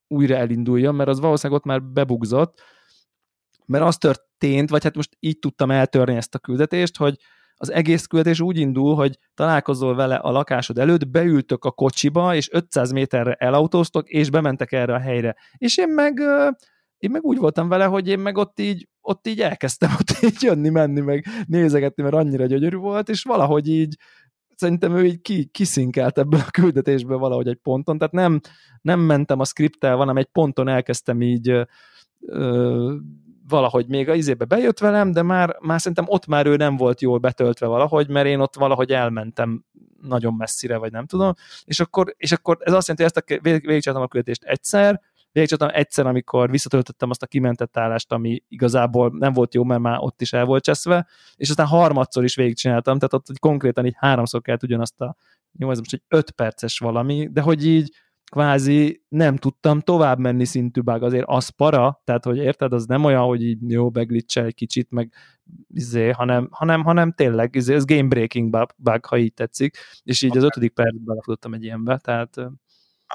újra elinduljon, mert az valószínűleg ott már bebugzott, mert az történt, vagy hát most így tudtam eltörni ezt a küldetést, hogy az egész küldetés úgy indul, hogy találkozol vele a lakásod előtt, beültök a kocsiba, és ötszáz méterre elautóztok, és bementek erre a helyre. És én meg, én meg úgy voltam vele, hogy én meg ott így, ott így elkezdtem ott így jönni, menni, meg nézegetni, mert annyira gyönyörű volt, és valahogy így, szerintem ő így ki, kiszinkált ebből a küldetésből valahogy egy ponton, tehát nem, nem mentem a scripttel, hanem egy ponton elkezdtem így ö, valahogy még a izébe bejött velem, de már, már szerintem ott már ő nem volt jól betöltve valahogy, mert én ott valahogy elmentem nagyon messzire, vagy nem tudom, és akkor, és akkor ez azt jelenti, hogy ezt a, végigcsináltam a küldetést egyszer, végigcsináltam egyszer, amikor visszatöltöttem azt a kimentett állást, ami igazából nem volt jó, mert már ott is el volt cseszve, és aztán harmadszor is végigcsináltam, tehát ott konkrétan így háromszor kellett ugyanazt a, jó, ez most egy öt perces valami, de hogy így kvázi nem tudtam tovább menni szintű bug, azért az para, tehát hogy érted, az nem olyan, hogy így jó, beglitchel egy kicsit, meg izé, hanem, hanem, hanem tényleg, izé, ez game breaking bug, bug, ha így tetszik, és így akár. Az ötödik percben belefutottam egy ilyenbe, tehát...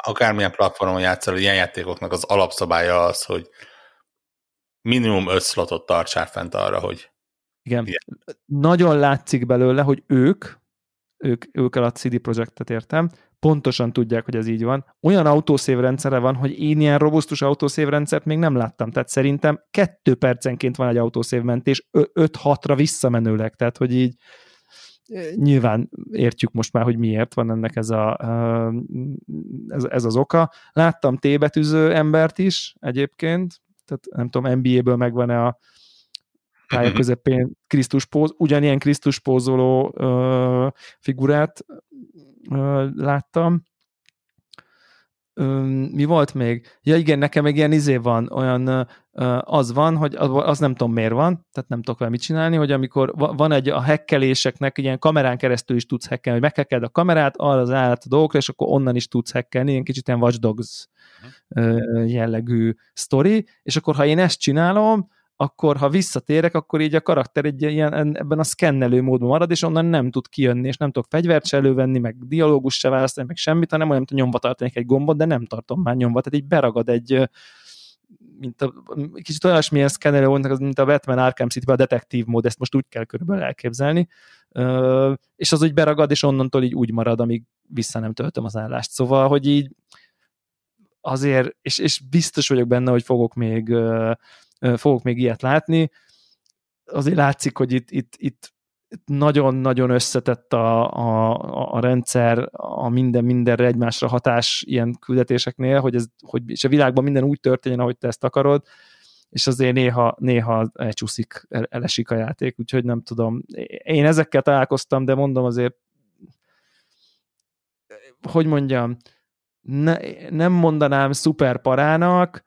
Akármilyen platformon játszol, ilyen játékoknak az alapszabálya az, hogy minimum öt slotot tartsál fent arra, hogy... Igen, ilyen. Nagyon látszik belőle, hogy ők, ők, ők alatt cé dé Projektet értem, pontosan tudják, hogy ez így van. Olyan autószévrendszere van, hogy én ilyen robusztus autószévrendszert még nem láttam. Tehát szerintem kettő percenként van egy autószévmentés, öt-hatra visszamenőleg. Tehát, hogy így nyilván értjük most már, hogy miért van ennek ez, a, ez, ez az oka. Láttam T-betűző embert is egyébként, tehát nem tudom, en bé á-ből megvan-e a pálya közepén Krisztuspóz, ugyanilyen Krisztuspózoló ö, figurát ö, láttam. Ö, mi volt még? Ja igen, nekem még ilyen izé van, olyan ö, az van, hogy az, az nem tudom miért van, tehát nem tudok vele mit csinálni, hogy amikor van egy a hekkeléseknek, ilyen kamerán keresztül is tudsz hekkelni, hogy meghekeld a kamerát, arra az állat a dolgokra, és akkor onnan is tudsz hekkelni, ilyen kicsit ilyen Watch Dogs ö, jellegű sztori, és akkor ha én ezt csinálom, akkor ha visszatérek, akkor így a karakter egy ilyen, ebben a szkennelő módban marad, és onnan nem tud kijönni, és nem tudok fegyvert se elővenni, meg dialógus se választani, meg semmit, hanem olyan, mint nyomva tartanék egy gombot, de nem tartom már nyomva, tehát így beragad egy, mint a, kicsit olyasmilyen szkennelő volt, mint a Batman Arkham City-ben a detektív mód, ezt most úgy kell körülbelül elképzelni, és az úgy beragad, és onnantól így úgy marad, amíg vissza nem töltöm az állást. Szóval, hogy így azért, és, és biztos vagyok benne, hogy fogok még fogok még ilyet látni. Azért látszik, hogy itt, itt, itt nagyon-nagyon összetett a, a, a rendszer, a minden-mindenre egymásra hatás ilyen küldetéseknél, hogy, ez, hogy és a világban minden úgy történjen, ahogy te ezt akarod, és azért néha, néha elcsúszik, el, elesik a játék, úgyhogy nem tudom. Én ezekkel találkoztam, de mondom azért, hogy mondjam, ne, nem mondanám szuper parának,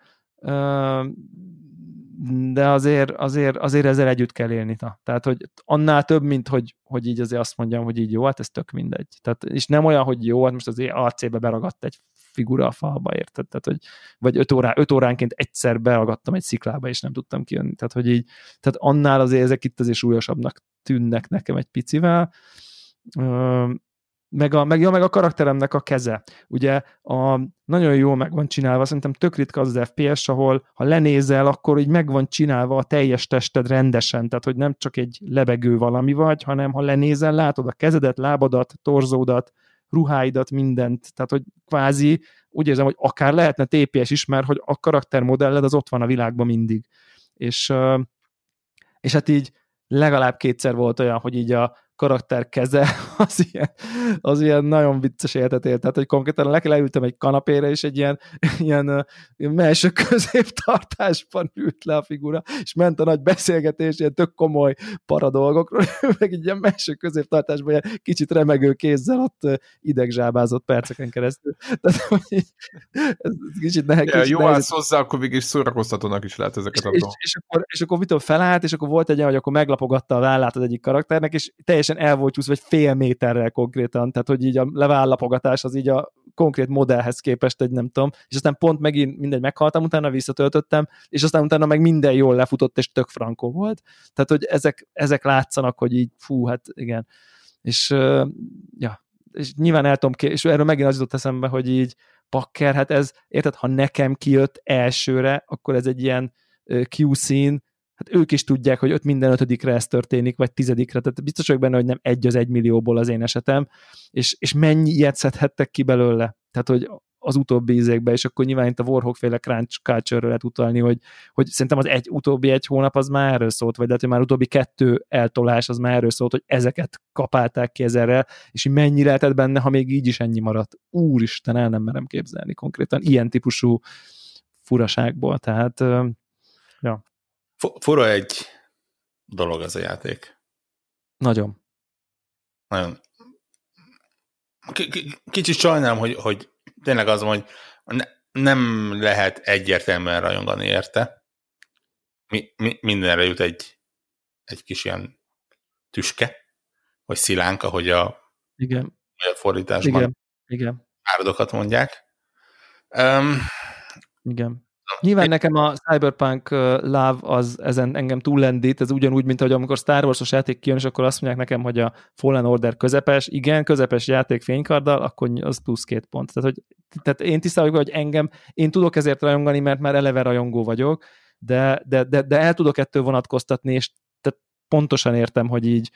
de azért, azért, azért ezzel együtt kell élni. Ta. Tehát, hogy annál több, mint hogy, hogy így azért azt mondjam, hogy így jó, hát ez tök mindegy. Tehát, és nem olyan, hogy jó, hát most azért á cé-be beragadt egy figura a falba, érted? Tehát, hogy, vagy öt, órá, öt óránként egyszer beragadtam egy sziklába, és nem tudtam kijönni. Tehát, hogy így, tehát annál azért ezek itt azért súlyosabbnak tűnnek nekem egy picivel. Meg a, meg, ja, meg a karakteremnek a keze. Ugye a, nagyon jól meg van csinálva, szerintem tök ritka az az ef pé es, ahol ha lenézel, akkor így meg van csinálva a teljes tested rendesen, tehát hogy nem csak egy lebegő valami vagy, hanem ha lenézel, látod a kezedet, lábadat, torzódat, ruháidat, mindent, tehát hogy kvázi úgy érzem, hogy akár lehetne té pé es is, mert hogy a karaktermodelled az ott van a világban mindig. És, és hát így legalább kétszer volt olyan, hogy így a karakter keze, az ilyen, az ilyen nagyon vicces életet élt. Tehát, hogy konkrétan le- leültem egy kanapére, és egy ilyen, ilyen, ilyen melső középtartásban ült le a figura, és ment a nagy beszélgetés, ilyen tök komoly para dolgokról, meg egy ilyen melső középtartásban ilyen kicsit remegő kézzel ott idegzsábázott perceken keresztül. Tehát, hogy így, ez kicsit nehéz. Ja, jó állsz hozzá, akkor mégis szórakoztatónak is lehet ezeket a dolgokat. És, és, és, és akkor mitől felállt, és akkor volt egy olyan, hogy akkor meglapogatta a vállát az egyik karakternek, és teljesen el volt csúszva, vagy fél méterrel konkrétan, tehát hogy így a levállapogatás az így a konkrét modellhez képest egy nem tudom, és aztán pont megint mindegy meghaltam, utána visszatöltöttem, és aztán utána meg minden jól lefutott, és tök frankó volt. Tehát, hogy ezek, ezek látszanak, hogy így fú, hát igen. És uh, ja, és nyilván el tudom ké- és erről megint az jutott eszembe, hogy így pakker, hát ez, érted, ha nekem kijött elsőre, akkor ez egy ilyen uh, Q-szín, hát ők is tudják, hogy öt minden ötödikre ez történik, vagy tizedikre, tehát biztos vagyok benne, hogy nem egy az egy millióból az én esetem, és, és mennyi ilyet szedhettek ki belőle, tehát hogy az utóbbi ízékbe, és akkor nyilván itt a Vorhok-féle crunch culture-ről lehet utalni, hogy, hogy szerintem az egy, utóbbi egy hónap az már erről szólt, vagy lehet, hogy már utóbbi kettő eltolás az már erről szólt, hogy ezeket kapálták ki ezerrel, és mennyi lehetett benne, ha még így is ennyi maradt. Úristen, el nem merem képzelni konkrétan ilyen típusú furaságból, tehát ja. Fura egy dolog ez a játék. Nagyon. Nagyon. Kicsit sajnálom, hogy, hogy tényleg az van, hogy ne, nem lehet egyértelműen rajongani érte. Mi, mi, mindenre jut egy, egy kis ilyen tüske, vagy szilánka, hogy a, igen. A fordításban igen. Igen. Árdokat mondják. Um, igen. Nyilván nekem a Cyberpunk love az ezen engem túllendít, ez ugyanúgy, mint ahogy amikor Star Wars-os játék kijön, és akkor azt mondják nekem, hogy a Fallen Order közepes, igen, közepes játék fénykarddal, akkor az plusz két pont. Tehát, hogy, tehát én tisztában vagyok, hogy engem, én tudok ezért rajongani, mert már eleve rajongó vagyok, de, de, de, de el tudok ettől vonatkoztatni, és tehát pontosan értem, hogy így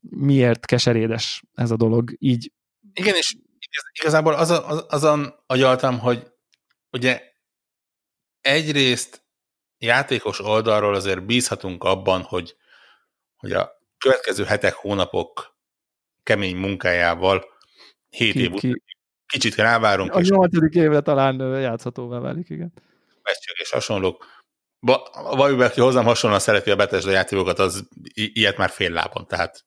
miért keserédes ez a dolog. Így. Igen, és igazából az a, az, azon agyaltam, hogy ugye egyrészt játékos oldalról azért bízhatunk abban, hogy, hogy a következő hetek, hónapok kemény munkájával hét ki, év ki. Után kicsit rávárunk. A nyolcadik évre talán játszhatóvá válik, igen. Meccsek és hasonlók. valójában, aki hozzám hasonlóan szereti a Bethesda játékokat, az i- ilyet már fél lábon, tehát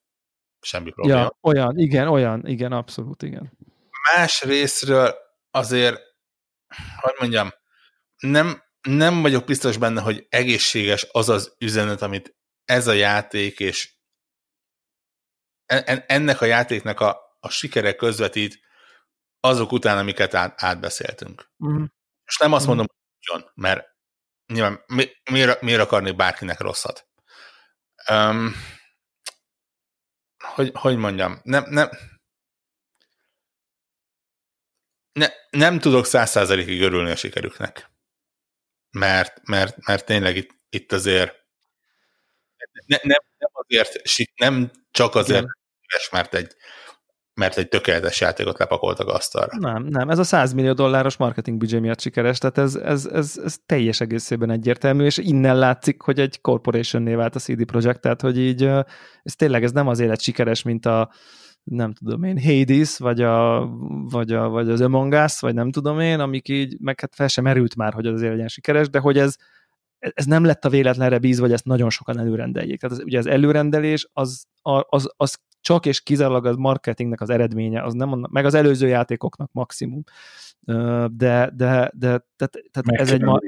semmi probléma. Ja, olyan, igen, olyan, igen, abszolút, igen. Más részről azért, hogy mondjam, nem, nem vagyok biztos benne, hogy egészséges az az üzenet, amit ez a játék, és en, ennek a játéknak a, a sikere közvetít azok után, amiket át, átbeszéltünk. Mm. És nem azt mondom, hogy mm. mert nyilván mi, miért, miért akarnék bárkinek rosszat? Um, hogy, hogy mondjam? Nem, nem, ne, nem tudok száz százalékig örülni a sikerüknek. Mert, mert, mert tényleg itt, itt azért ne, nem, nem azért, nem csak azért, mert egy, mert egy tökéletes játékot lepakoltak asztalra. Nem, nem, ez a száz millió dolláros marketing büdzsé miatt sikeres, tehát ez, ez, ez, ez teljes egészében egyértelmű, és innen látszik, hogy egy corporation-nél vált a cé dé Projekt, tehát hogy így, ez tényleg ez nem azért lett sikeres, mint a nem tudom én, Hades, vagy, a, vagy, a, vagy az Among Us, vagy nem tudom én, amik így, meg hát fel sem merült már, hogy azért legyen sikeres, de hogy ez, ez nem lett a véletlenre bízva, hogy ezt nagyon sokan előrendeljék. Tehát az, ugye az előrendelés, az, az, az csak és kizárólag a marketingnek az eredménye, az nem, meg az előző játékoknak maximum. De, de, de tehát, tehát ez egy... Mar-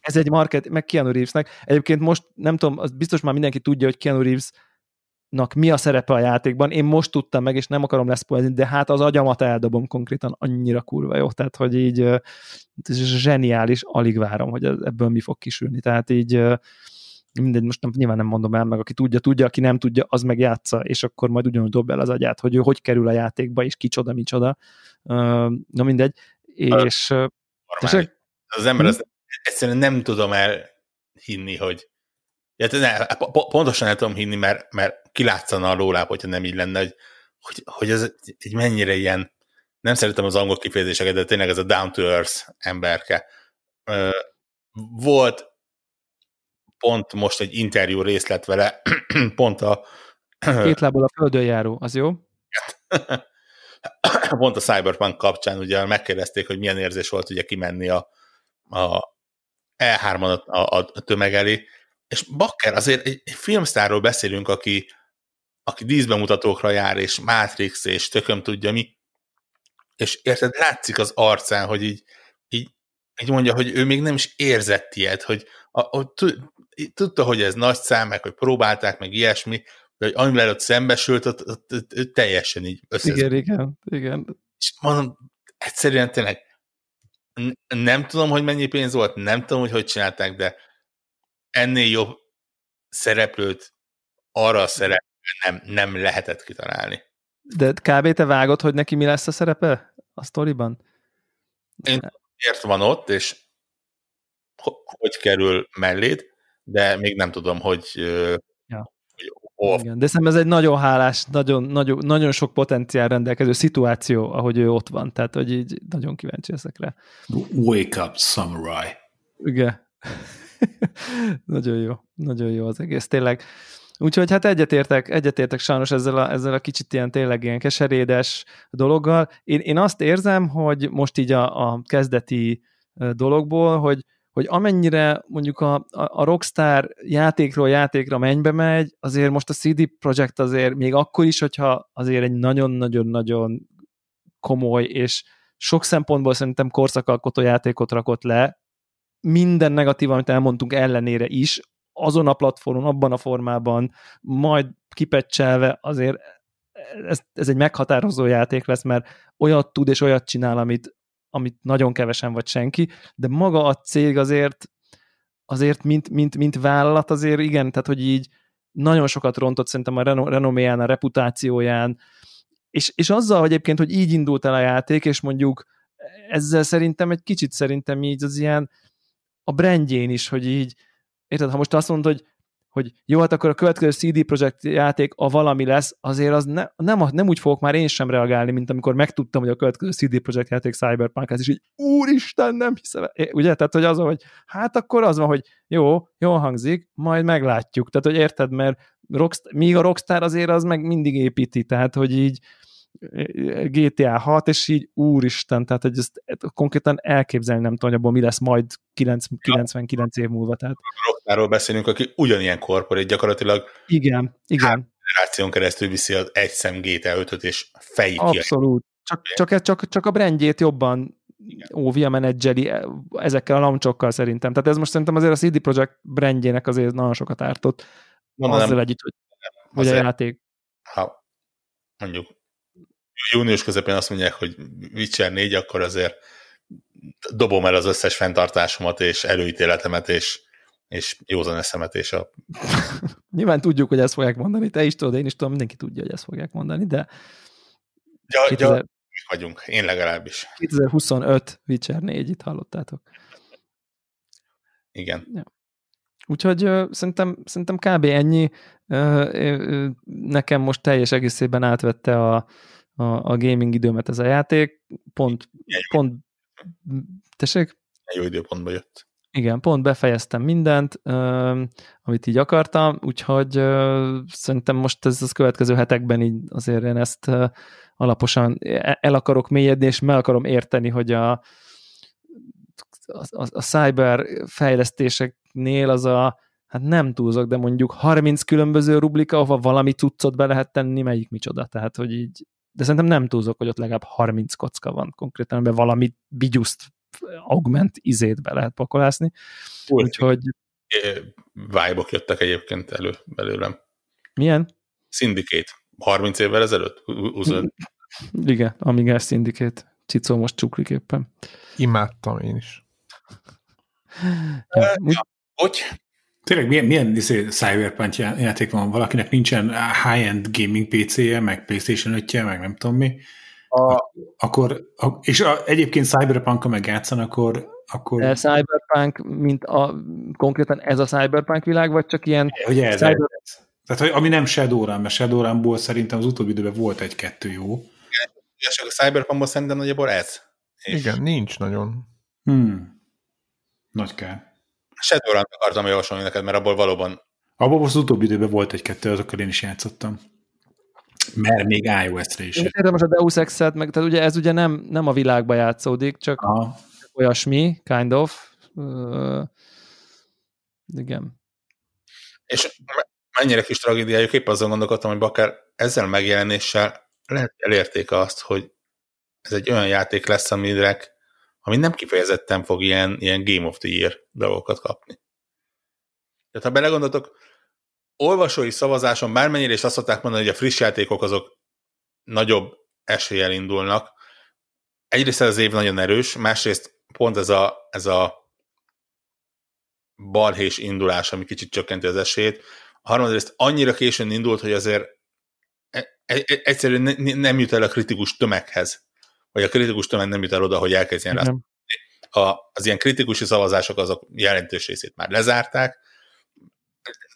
ez egy marketing, meg Keanu Reevesnek. Egyébként most, nem tudom, az biztos már mindenki tudja, hogy Keanu Reeves mi a szerepe a játékban, én most tudtam meg, és nem akarom leszpoilni, de hát az agyamat eldobom konkrétan, annyira kurva jó, tehát hogy így ez zseniális, alig várom, hogy ebből mi fog kisülni, tehát így mindegy, most nem, nyilván nem mondom el, meg aki tudja, tudja, aki nem tudja, az meg játsza, és akkor majd ugyanúgy dob el az agyát, hogy ő hogy kerül a játékba, és kicsoda, micsoda, na mindegy, és... A, és az ember azt egyszerűen nem tudom elhinni, hogy ja, ne, pontosan el tudom hinni, mert, mert kilátszana a lóláb, hogyha nem így lenne, hogy, hogy, hogy ez egy mennyire ilyen, nem szeretem az angol kifejezéseket, de tényleg ez a down to earth emberke. Volt pont most egy interjú részlet vele, pont a... Két lábbal a földön járó, az jó? Pont a Cyberpunk kapcsán ugye megkérdezték, hogy milyen érzés volt ugye kimenni a, a E hármon a, a tömeg elé. És bakker, azért egy, egy filmsztárról beszélünk, aki, aki díszbemutatókra jár, és Matrix, és tököm tudja mi, és érted, látszik az arcán, hogy így, így, így mondja, hogy ő még nem is érzett ilyet, hogy a, a, tudta, hogy ez nagy szám, meg hogy próbálták, meg ilyesmi, de hogy amivel ott szembesült, ott, ott, ott, ott teljesen így össze. Igen, igen, igen. És mondom, egyszerűen tényleg nem tudom, hogy mennyi pénz volt, nem tudom, hogy hogy csinálták, de ennél jobb szereplőt arra a szereplőt nem, nem lehetett kitalálni. De kb. Te vágod, hogy neki mi lesz a szerepe a sztoriban? Én miért van ott, és hogy kerül melléd, de még nem tudom, hogy, ja. hogy hol. Igen, de szerintem ez egy nagyon hálás, nagyon, nagyon, nagyon sok potenciál rendelkező szituáció, ahogy ő ott van. Tehát, hogy így nagyon kíváncsi leszek rá. Wake up, samurai. Igen. Nagyon jó, nagyon jó az egész, tényleg. Úgyhogy hát egyetértek, egyetértek sajnos ezzel a, ezzel a kicsit ilyen tényleg ilyen keserédes dologgal. Én, én azt érzem, hogy most így a, a kezdeti dologból, hogy, hogy amennyire mondjuk a, a, a Rockstar játékról játékra mennybe megy, azért most a cé dé Projekt azért még akkor is, hogyha azért egy nagyon-nagyon-nagyon komoly és sok szempontból szerintem korszakalkotó játékot rakott le, minden negatív, amit elmondtunk ellenére is, azon a platformon, abban a formában, majd kipecselve azért ez, ez egy meghatározó játék lesz, mert olyat tud és olyat csinál, amit, amit nagyon kevesen vagy senki, de maga a cég azért, azért mint, mint, mint vállalat azért igen, tehát hogy így nagyon sokat rontott szerintem a renoméján, a reputációján, és, és azzal hogy egyébként, hogy így indult el a játék, és mondjuk ezzel szerintem egy kicsit szerintem így az ilyen a brandjén is, hogy így, érted, ha most azt mondod, hogy, hogy jó, hát akkor a következő cé dé Projekt játék a valami lesz, azért az ne, nem, nem úgy fogok már én sem reagálni, mint amikor megtudtam, hogy a következő cé dé Projekt játék Cyberpunk lesz, és így úristen, nem hiszem, ugye, tehát hogy az, hogy hát akkor az van, hogy jó, jól hangzik, majd meglátjuk, tehát hogy érted, mert Rockstar, még a Rockstar azért az meg mindig építi, tehát hogy így G T A hat, és így úristen, tehát hogy ezt konkrétan elképzelni nem tudom, abból mi lesz majd kilencvenkilenc év múlva. Tehát. Rockstarról beszélünk, aki ugyanilyen korporét gyakorlatilag igen, igen. generáción keresztül viszi az egyszem G T A ötöt és fejét ki. Abszolút. Csak, csak, csak, csak a brandjét jobban óvja menedzseli ezekkel a launcsokkal szerintem. Tehát ez most szerintem azért a cé dé Projekt brandjének azért nagyon sokat ártott. Mondanám, azzal együtt, hogy, hogy a játék. Ha mondjuk június közepén azt mondják, hogy Witcher négy, akkor azért dobom el az összes fenntartásomat és előítéletemet és, és józan eszemet. És a... Nyilván tudjuk, hogy ezt fogják mondani, te is tudod, én is tudom, mindenki tudja, hogy ezt fogják mondani, de ja, kétezer... ja, vagyunk, én legalábbis. kétezer-huszonöt Witcher négy, itt hallottátok. Igen. Ja. Úgyhogy uh, szerintem, szerintem kb. Ennyi. Uh, uh, nekem most teljes egészében átvette a, a, a gaming időmet ez a játék. Pont, pont, tessék? Jó időpontba jött. Igen, pont befejeztem mindent, uh, amit így akartam, úgyhogy uh, szerintem most ez az következő hetekben így azért én ezt uh, alaposan el akarok mélyedni, és meg akarom érteni, hogy a, a, a cyber fejlesztéseknél az a, hát nem túlzok, de mondjuk harminc különböző rublika, ahova valami cuccot be lehet tenni, melyik micsoda, tehát hogy így, de szerintem nem túlzok, hogy ott legalább harminc kocka van konkrétan, amiben valami bigyuszt augment izét be lehet pakolászni. Új, úgyhogy... Vibe-ok jöttek egyébként elő belőlem. Milyen? Syndicate. harminc évvel ezelőtt? húsz Igen, Amigás Syndicate. Csicó most csuklik éppen. Imádtam én is. Ja, úgy... Hogy? Tényleg milyen, milyen cyberpunk játék van? Valakinek nincsen high-end gaming pé cé-je, meg PlayStation öt-je, meg nem tudom mi. A... Akkor, és a, egyébként Cyberpunk-a meg játszan, akkor... akkor... A Cyberpunk, mint a, konkrétan ez a Cyberpunk világ, vagy csak ilyen... Ugye ez cyber... ez. Tehát, hogy ami nem Shadowrun, mert Shadowrunból szerintem az utóbbi időben volt egy-kettő jó. Igen, csak a Cyberpunkból szerintem nagyjából ez. És... Igen, nincs nagyon. Hmm. Nagy kár. Shadowrun akartam javasolni neked, mert abból valóban... Abból most az utóbbi időben volt egy-kettő, azokkal én is játszottam. Mert még iOS-re is. Én most a Deus Ex-et, meg, tehát ugye ez ugye nem, nem a világba játszódik, csak aha. Olyasmi, kind of. Uh, igen. És mennyire kis tragédiájuk, épp azon gondolkodtam, hogy akár ezzel megjelenéssel lehet, hogy elérték azt, hogy ez egy olyan játék lesz, aminek, ami nem kifejezetten fog ilyen, ilyen Game of the Year dolgokat kapni. Tehát ha belegondoltok, olvasói szavazáson bármennyire is azt szokták mondani, hogy a friss játékok azok nagyobb eséllyel indulnak. Egyrészt ez az év nagyon erős, másrészt pont ez a, ez a balhés indulás, ami kicsit csökkenti az esélyt. A harmadrészt annyira későn indult, hogy azért egyszerűen nem jut el a kritikus tömeghez. Vagy a kritikus tömeg nem jut el oda, hogy elkezdjen rá. Az ilyen kritikus szavazások azok jelentős részét már lezárták.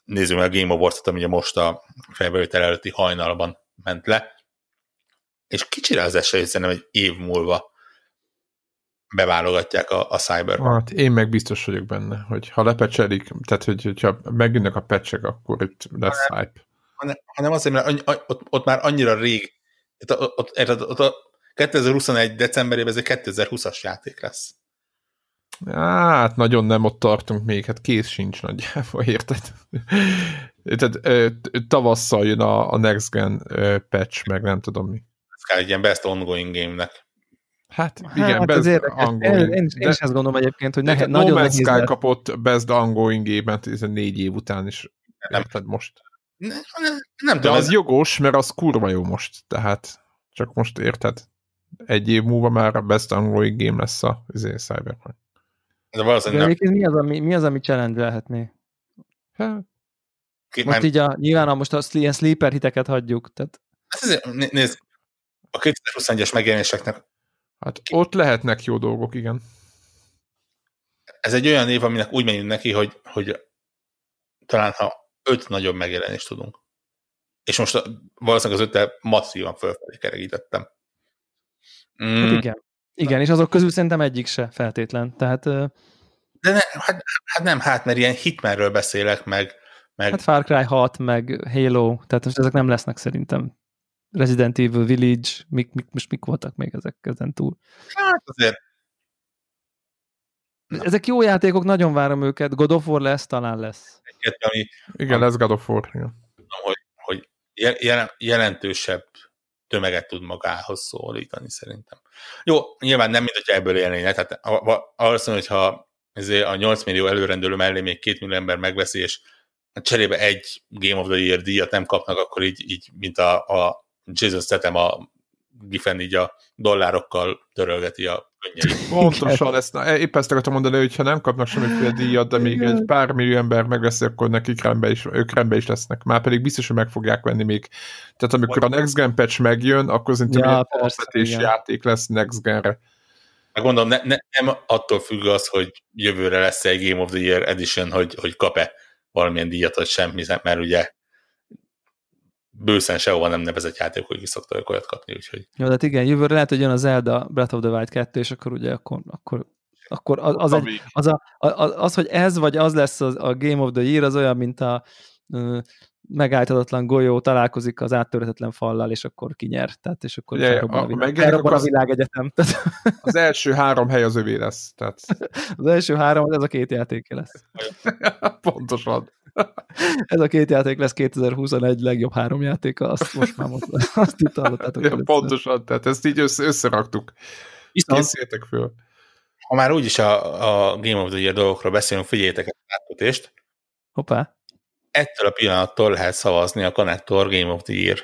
Nézzük meg a Game Awards-ot, ami most a felvétel előtti hajnalban ment le, és kicsire az esély, szerintem egy év múlva beválogatják a, a Cyberpunk. Hát én meg biztos vagyok benne, hogy ha lepecselik, tehát hogy, hogyha megjönnek a pecsek, akkor itt lesz hanem, hype. Hanem, hanem azért, mert annyi, ott, ott már annyira rég, ott, ott, ott a kétezer-huszonegy decemberében ez egy kétezer-húszas játék lesz. Hát nagyon nem ott tartunk még, hát kész sincs nagyjából, érted? Tehát tavasszal jön a, a Next Gen patch, meg nem tudom mi. Ez kell egy ilyen best ongoing game-nek. Hát igen, hát best ongoing. Én, én is azt gondolom egyébként, hogy nekem nagyon nehéz. No Man's Sky kapott best ongoing game-et ez a négy év után is, érted most? Ne, ne, nem De az jogos, mert az kurva jó most, tehát csak most érted. Egy év múlva már a best ongoing game lesz a Cyberpunk. De valószínűleg nem. Mi az, ami, mi az, ami challenge-elhetné? Hát. Most így a, nyilván a most a ilyen sleeper hiteket hagyjuk. Tehát... Hát azért, nézd, a kétezer-huszonegyes megjelenéseknek. Hát ott lehetnek jó dolgok, igen. Ez egy olyan év, aminek úgy menjünk neki, hogy, hogy talán ha öt nagyobb megjelenést tudunk. És most valószínűleg az öttel masszívan fölfelé kerekítettem. Mm. Hát igen. Igen, és azok közül szerintem egyik se feltétlen. Tehát, de ne, hát, hát nem, hát mert ilyen Hitmanről beszélek, meg, meg... Hát Far Cry hat, meg Halo, tehát most ezek nem lesznek szerintem Resident Evil Village, mik, mik, most mik voltak még ezek ezen túl? Hát azért. Na. Ezek jó játékok, nagyon várom őket. God of War lesz, talán lesz. Egyet, ami, igen, ami, lesz God of War. Igen. Hogy, hogy jel, jelentősebb tömeget tud magához szólítani szerintem. Jó, nyilván nem mindegy, ebből élnének. Tehát arra szólom, hogyha ezért a nyolc millió előrendelő mellé még két millió ember megveszi, és cserébe egy Game of the Year díjat nem kapnak, akkor így, így mint a, a Jason Statham a Giffen így a dollárokkal törölgeti a könnyeit. Pontosan ezt, épp ezt akartam mondani, hogy ha nem kapnak semmiféle díjat, de még egy pár millió ember megveszi, akkor nekik rendbe is, ők rendbe is lesznek. Már pedig biztos, hogy meg fogják venni még. Tehát amikor a Next Gen patch megjön, akkor szerintem ja, ilyen alapvetés játék lesz Next Gen-re. Gondolom, ne, ne, nem attól függ az, hogy jövőre lesz egy Game of the Year Edition, hogy, hogy kap-e valamilyen díjat, vagy semmi, mert ugye bőszen sehova nem nevezett játékok, hogy szoktak olyat kapni, úgyhogy... Jó, tehát igen, jövőre lehet, hogy jön a Zelda Breath of the Wild kettő, és akkor ugye akkor, akkor, akkor az, az, egy, az, a, az, az, hogy ez vagy az lesz a Game of the Year, az olyan, mint a uh, megállhatatlan golyó találkozik az áttöretetlen fallal, és akkor kinyer. Tehát, és akkor yeah, felrobban a, világ, felrobban a világegyetem. Tehát... Az első három hely az övé lesz. Tehát... Az első három, ez a két játéké lesz. Pontosan. Ez a két játék lesz kétezer-huszonegy legjobb három játéka, azt most már mondtam. Azt itt hallottátok. Ja, pontosan, tehát ezt így össze, összeraktuk. Készítek föl. Ha már úgyis a, a Game of the Year dolgokról beszélünk, figyeljétek a átkötést. Hoppá. Ettől a pillanattól lehet szavazni a Connector Game of the Year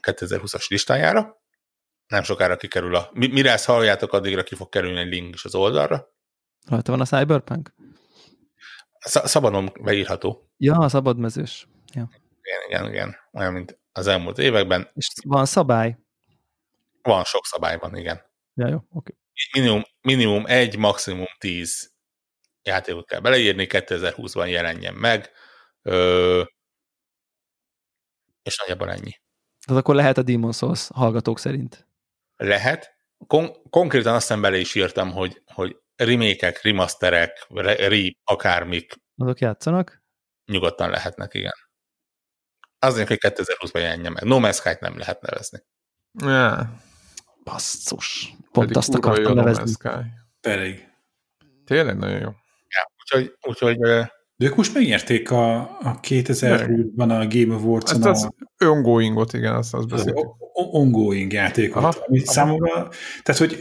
kétezer-húszas listájára. Nem sokára kikerül a... Mire ezt halljátok, addigra ki fog kerülni egy link is az oldalra. Rajta van a Cyberpunk? Szabadon beírható. Ja, a szabadmezős. Ja. Igen, igen, igen. Olyan, mint az elmúlt években. És van szabály? Van, sok szabályban, igen. Ja, jó, oké. Minimum, minimum egy, maximum tíz játékot kell beleírni, kétezer-húszban jelenjen meg, ö, és nagyjából ennyi. Tehát akkor lehet a Demon Souls hallgatók szerint? Lehet. Kon- konkrétan aztán bele is írtam, hogy, hogy remake-ek, remasterek, re- re- akármik. Azok játszanak? Nyugodtan lehetnek, igen. Azért, hogy kétezer-húszban jelenjen meg. No Man's Sky-t nem lehet nevezni. Yeah. Basszus. Pont pedig azt akartam nevezni. No Pedig. Tényleg nagyon jó. Ja, úgyhogy, úgyhogy... De ők most megnyerték a, a kétezer-húszban a Game Awards. Ez az ongoingot, igen, azt, azt beszéltük. Ongoing játékot. Aha, számomra, tehát, hogy,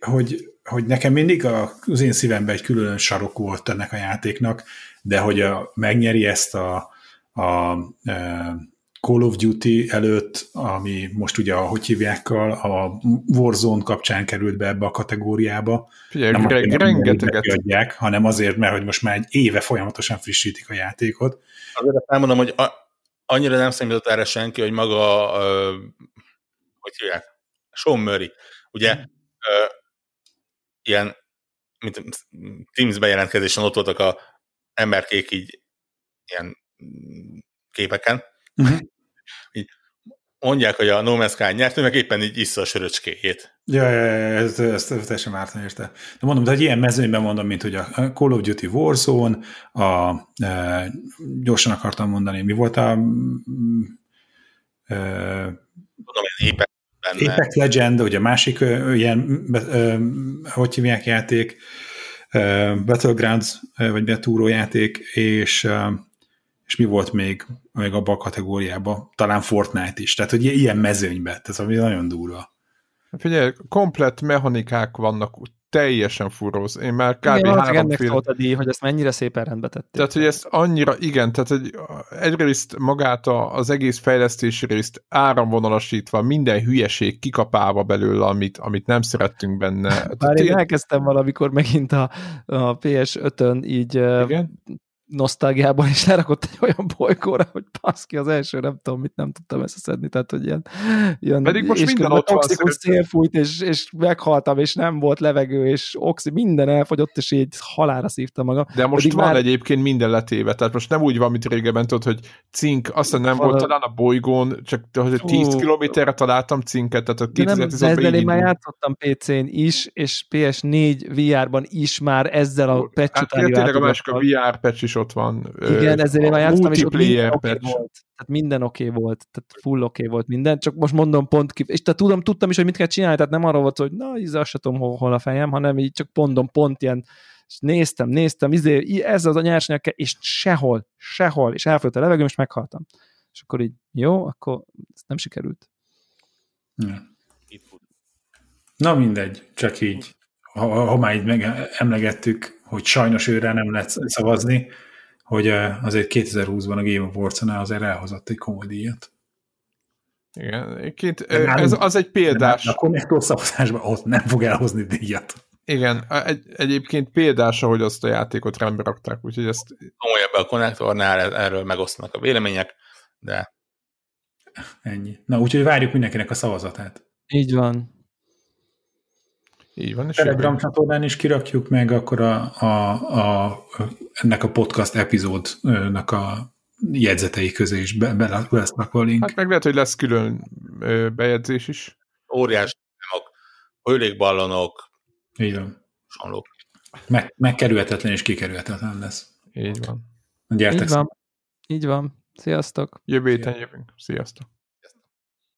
hogy, hogy nekem mindig a, az én szívemben egy külön sarok volt ennek a játéknak, de hogy a, megnyeri ezt a, a, a Call of Duty előtt, ami most ugye, ahogy hívjákkal, a Warzone kapcsán került be ebbe a kategóriába. Figyelj, nem azért, hogy rengeteget, hanem azért, mert hogy most már egy éve folyamatosan frissítik a játékot. Azért elmondom, hogy a, annyira nem számított erre senki, hogy maga, ö, hogy hívják, Sean Murray, ugye, ö, ilyen, mint Teams bejelentkezésen ott voltak a emberkék így ilyen képeken, uh-huh. Így mondják, hogy a No Man's Sky nyert, meg éppen így iszza a söröcskéjét. Ja, ja, ja, ezt, ezt, ezt teljesen Márton érte. De mondom, de hogy ilyen mezőnyben mondom, mint hogy a Call of Duty Warzone, a, e, gyorsan akartam mondani, mi volt a... E, mondom, én éppen benne. Apex Legend, ugye a másik ilyen, be, e, hogy hívják játék, e, Battlegrounds, vagy betúró játék, és... E, és mi volt még, még abban a kategóriában? Talán Fortnite is. Tehát, hogy ilyen mezőnyben. Tehát, ami nagyon durva. Figyelj, komplett mechanikák vannak úgy. Teljesen furós. Én már kb. Igen, háromféle... volt a díj, hogy ezt mennyire szépen rendbe tették. Tehát, hogy ezt annyira, igen, tehát egy, egyrészt magát a, az egész fejlesztési részt áramvonalasítva, minden hülyeség kikapálva belőle, amit, amit nem szerettünk benne. Bár tehát, én elkezdtem valamikor megint a, a pé es ötön így... Igen? Nosztalgiában is lerakott egy olyan bolygóra, hogy baszki, az első nem tudom, mit nem tudtam összeszedni, tehát hogy ilyen, ilyen pedig most és minden ott toxikus szél fújt, és, és meghaltam, és nem volt levegő, és oxi, minden elfogyott, és így halálra szívta magam. De most pedig van már... egyébként minden letéve, tehát most nem úgy van, mint régebben, tudod, hogy cink, aztán nem Val... volt talán a bolygón, csak hogy tíz kilométerre találtam cinket, tehát a kétezer-tizenötben így. De én már játszottam pé cén is, és pé es négy vé er-ban is már ezzel a patch után. Hát tényleg a másik a vé er patch is ott van. Igen, ezért én játszottam, és ott minden oké okay volt. Tehát minden oké okay volt, tehát full oké okay volt minden, csak most mondom pont ki, és tehát tudom, tudtam is, hogy mit kell csinálni, tehát nem arról volt, hogy na, íz, azt tudom, hol, hol a fejem, hanem így csak mondom, pont ilyen, és néztem, néztem, izé, ez az a nyersanyag kell, és sehol, sehol, és elfolyott a levegőm, és meghaltam. És akkor így, jó, akkor ez nem sikerült. Na mindegy, csak így. Ha, ha már így meg emlegettük, hogy sajnos őre nem lehet szavazni, hogy azért kétezer-húszban a Game Awards-nál azért elhozott egy komoly díjat. Igen, két, ez az egy példás. A Connector szavazásban ott nem fog elhozni díjat. Igen, egy, egyébként példás, ahogy azt a játékot rendbe rakták, úgyhogy ezt... Komolyabb a Connectornál erről megosztanak a vélemények, de... Ennyi. Na, úgyhogy várjuk mindenkinek a szavazatát. Így van. Így van, és Telegram csatornán is kirakjuk meg akkor a, a, a, ennek a podcast epizódnak a jegyzetei közé is be, be lesz rakva a link. Hát meg lehet, hogy lesz külön bejegyzés is. Óriás témák, hőlékballonok, így van. Meg, megkerülhetetlen és kikerülhetetlen lesz. Így van. Gyertek. Így van. Így van. Sziasztok. Jövő héten jövünk. Sziasztok.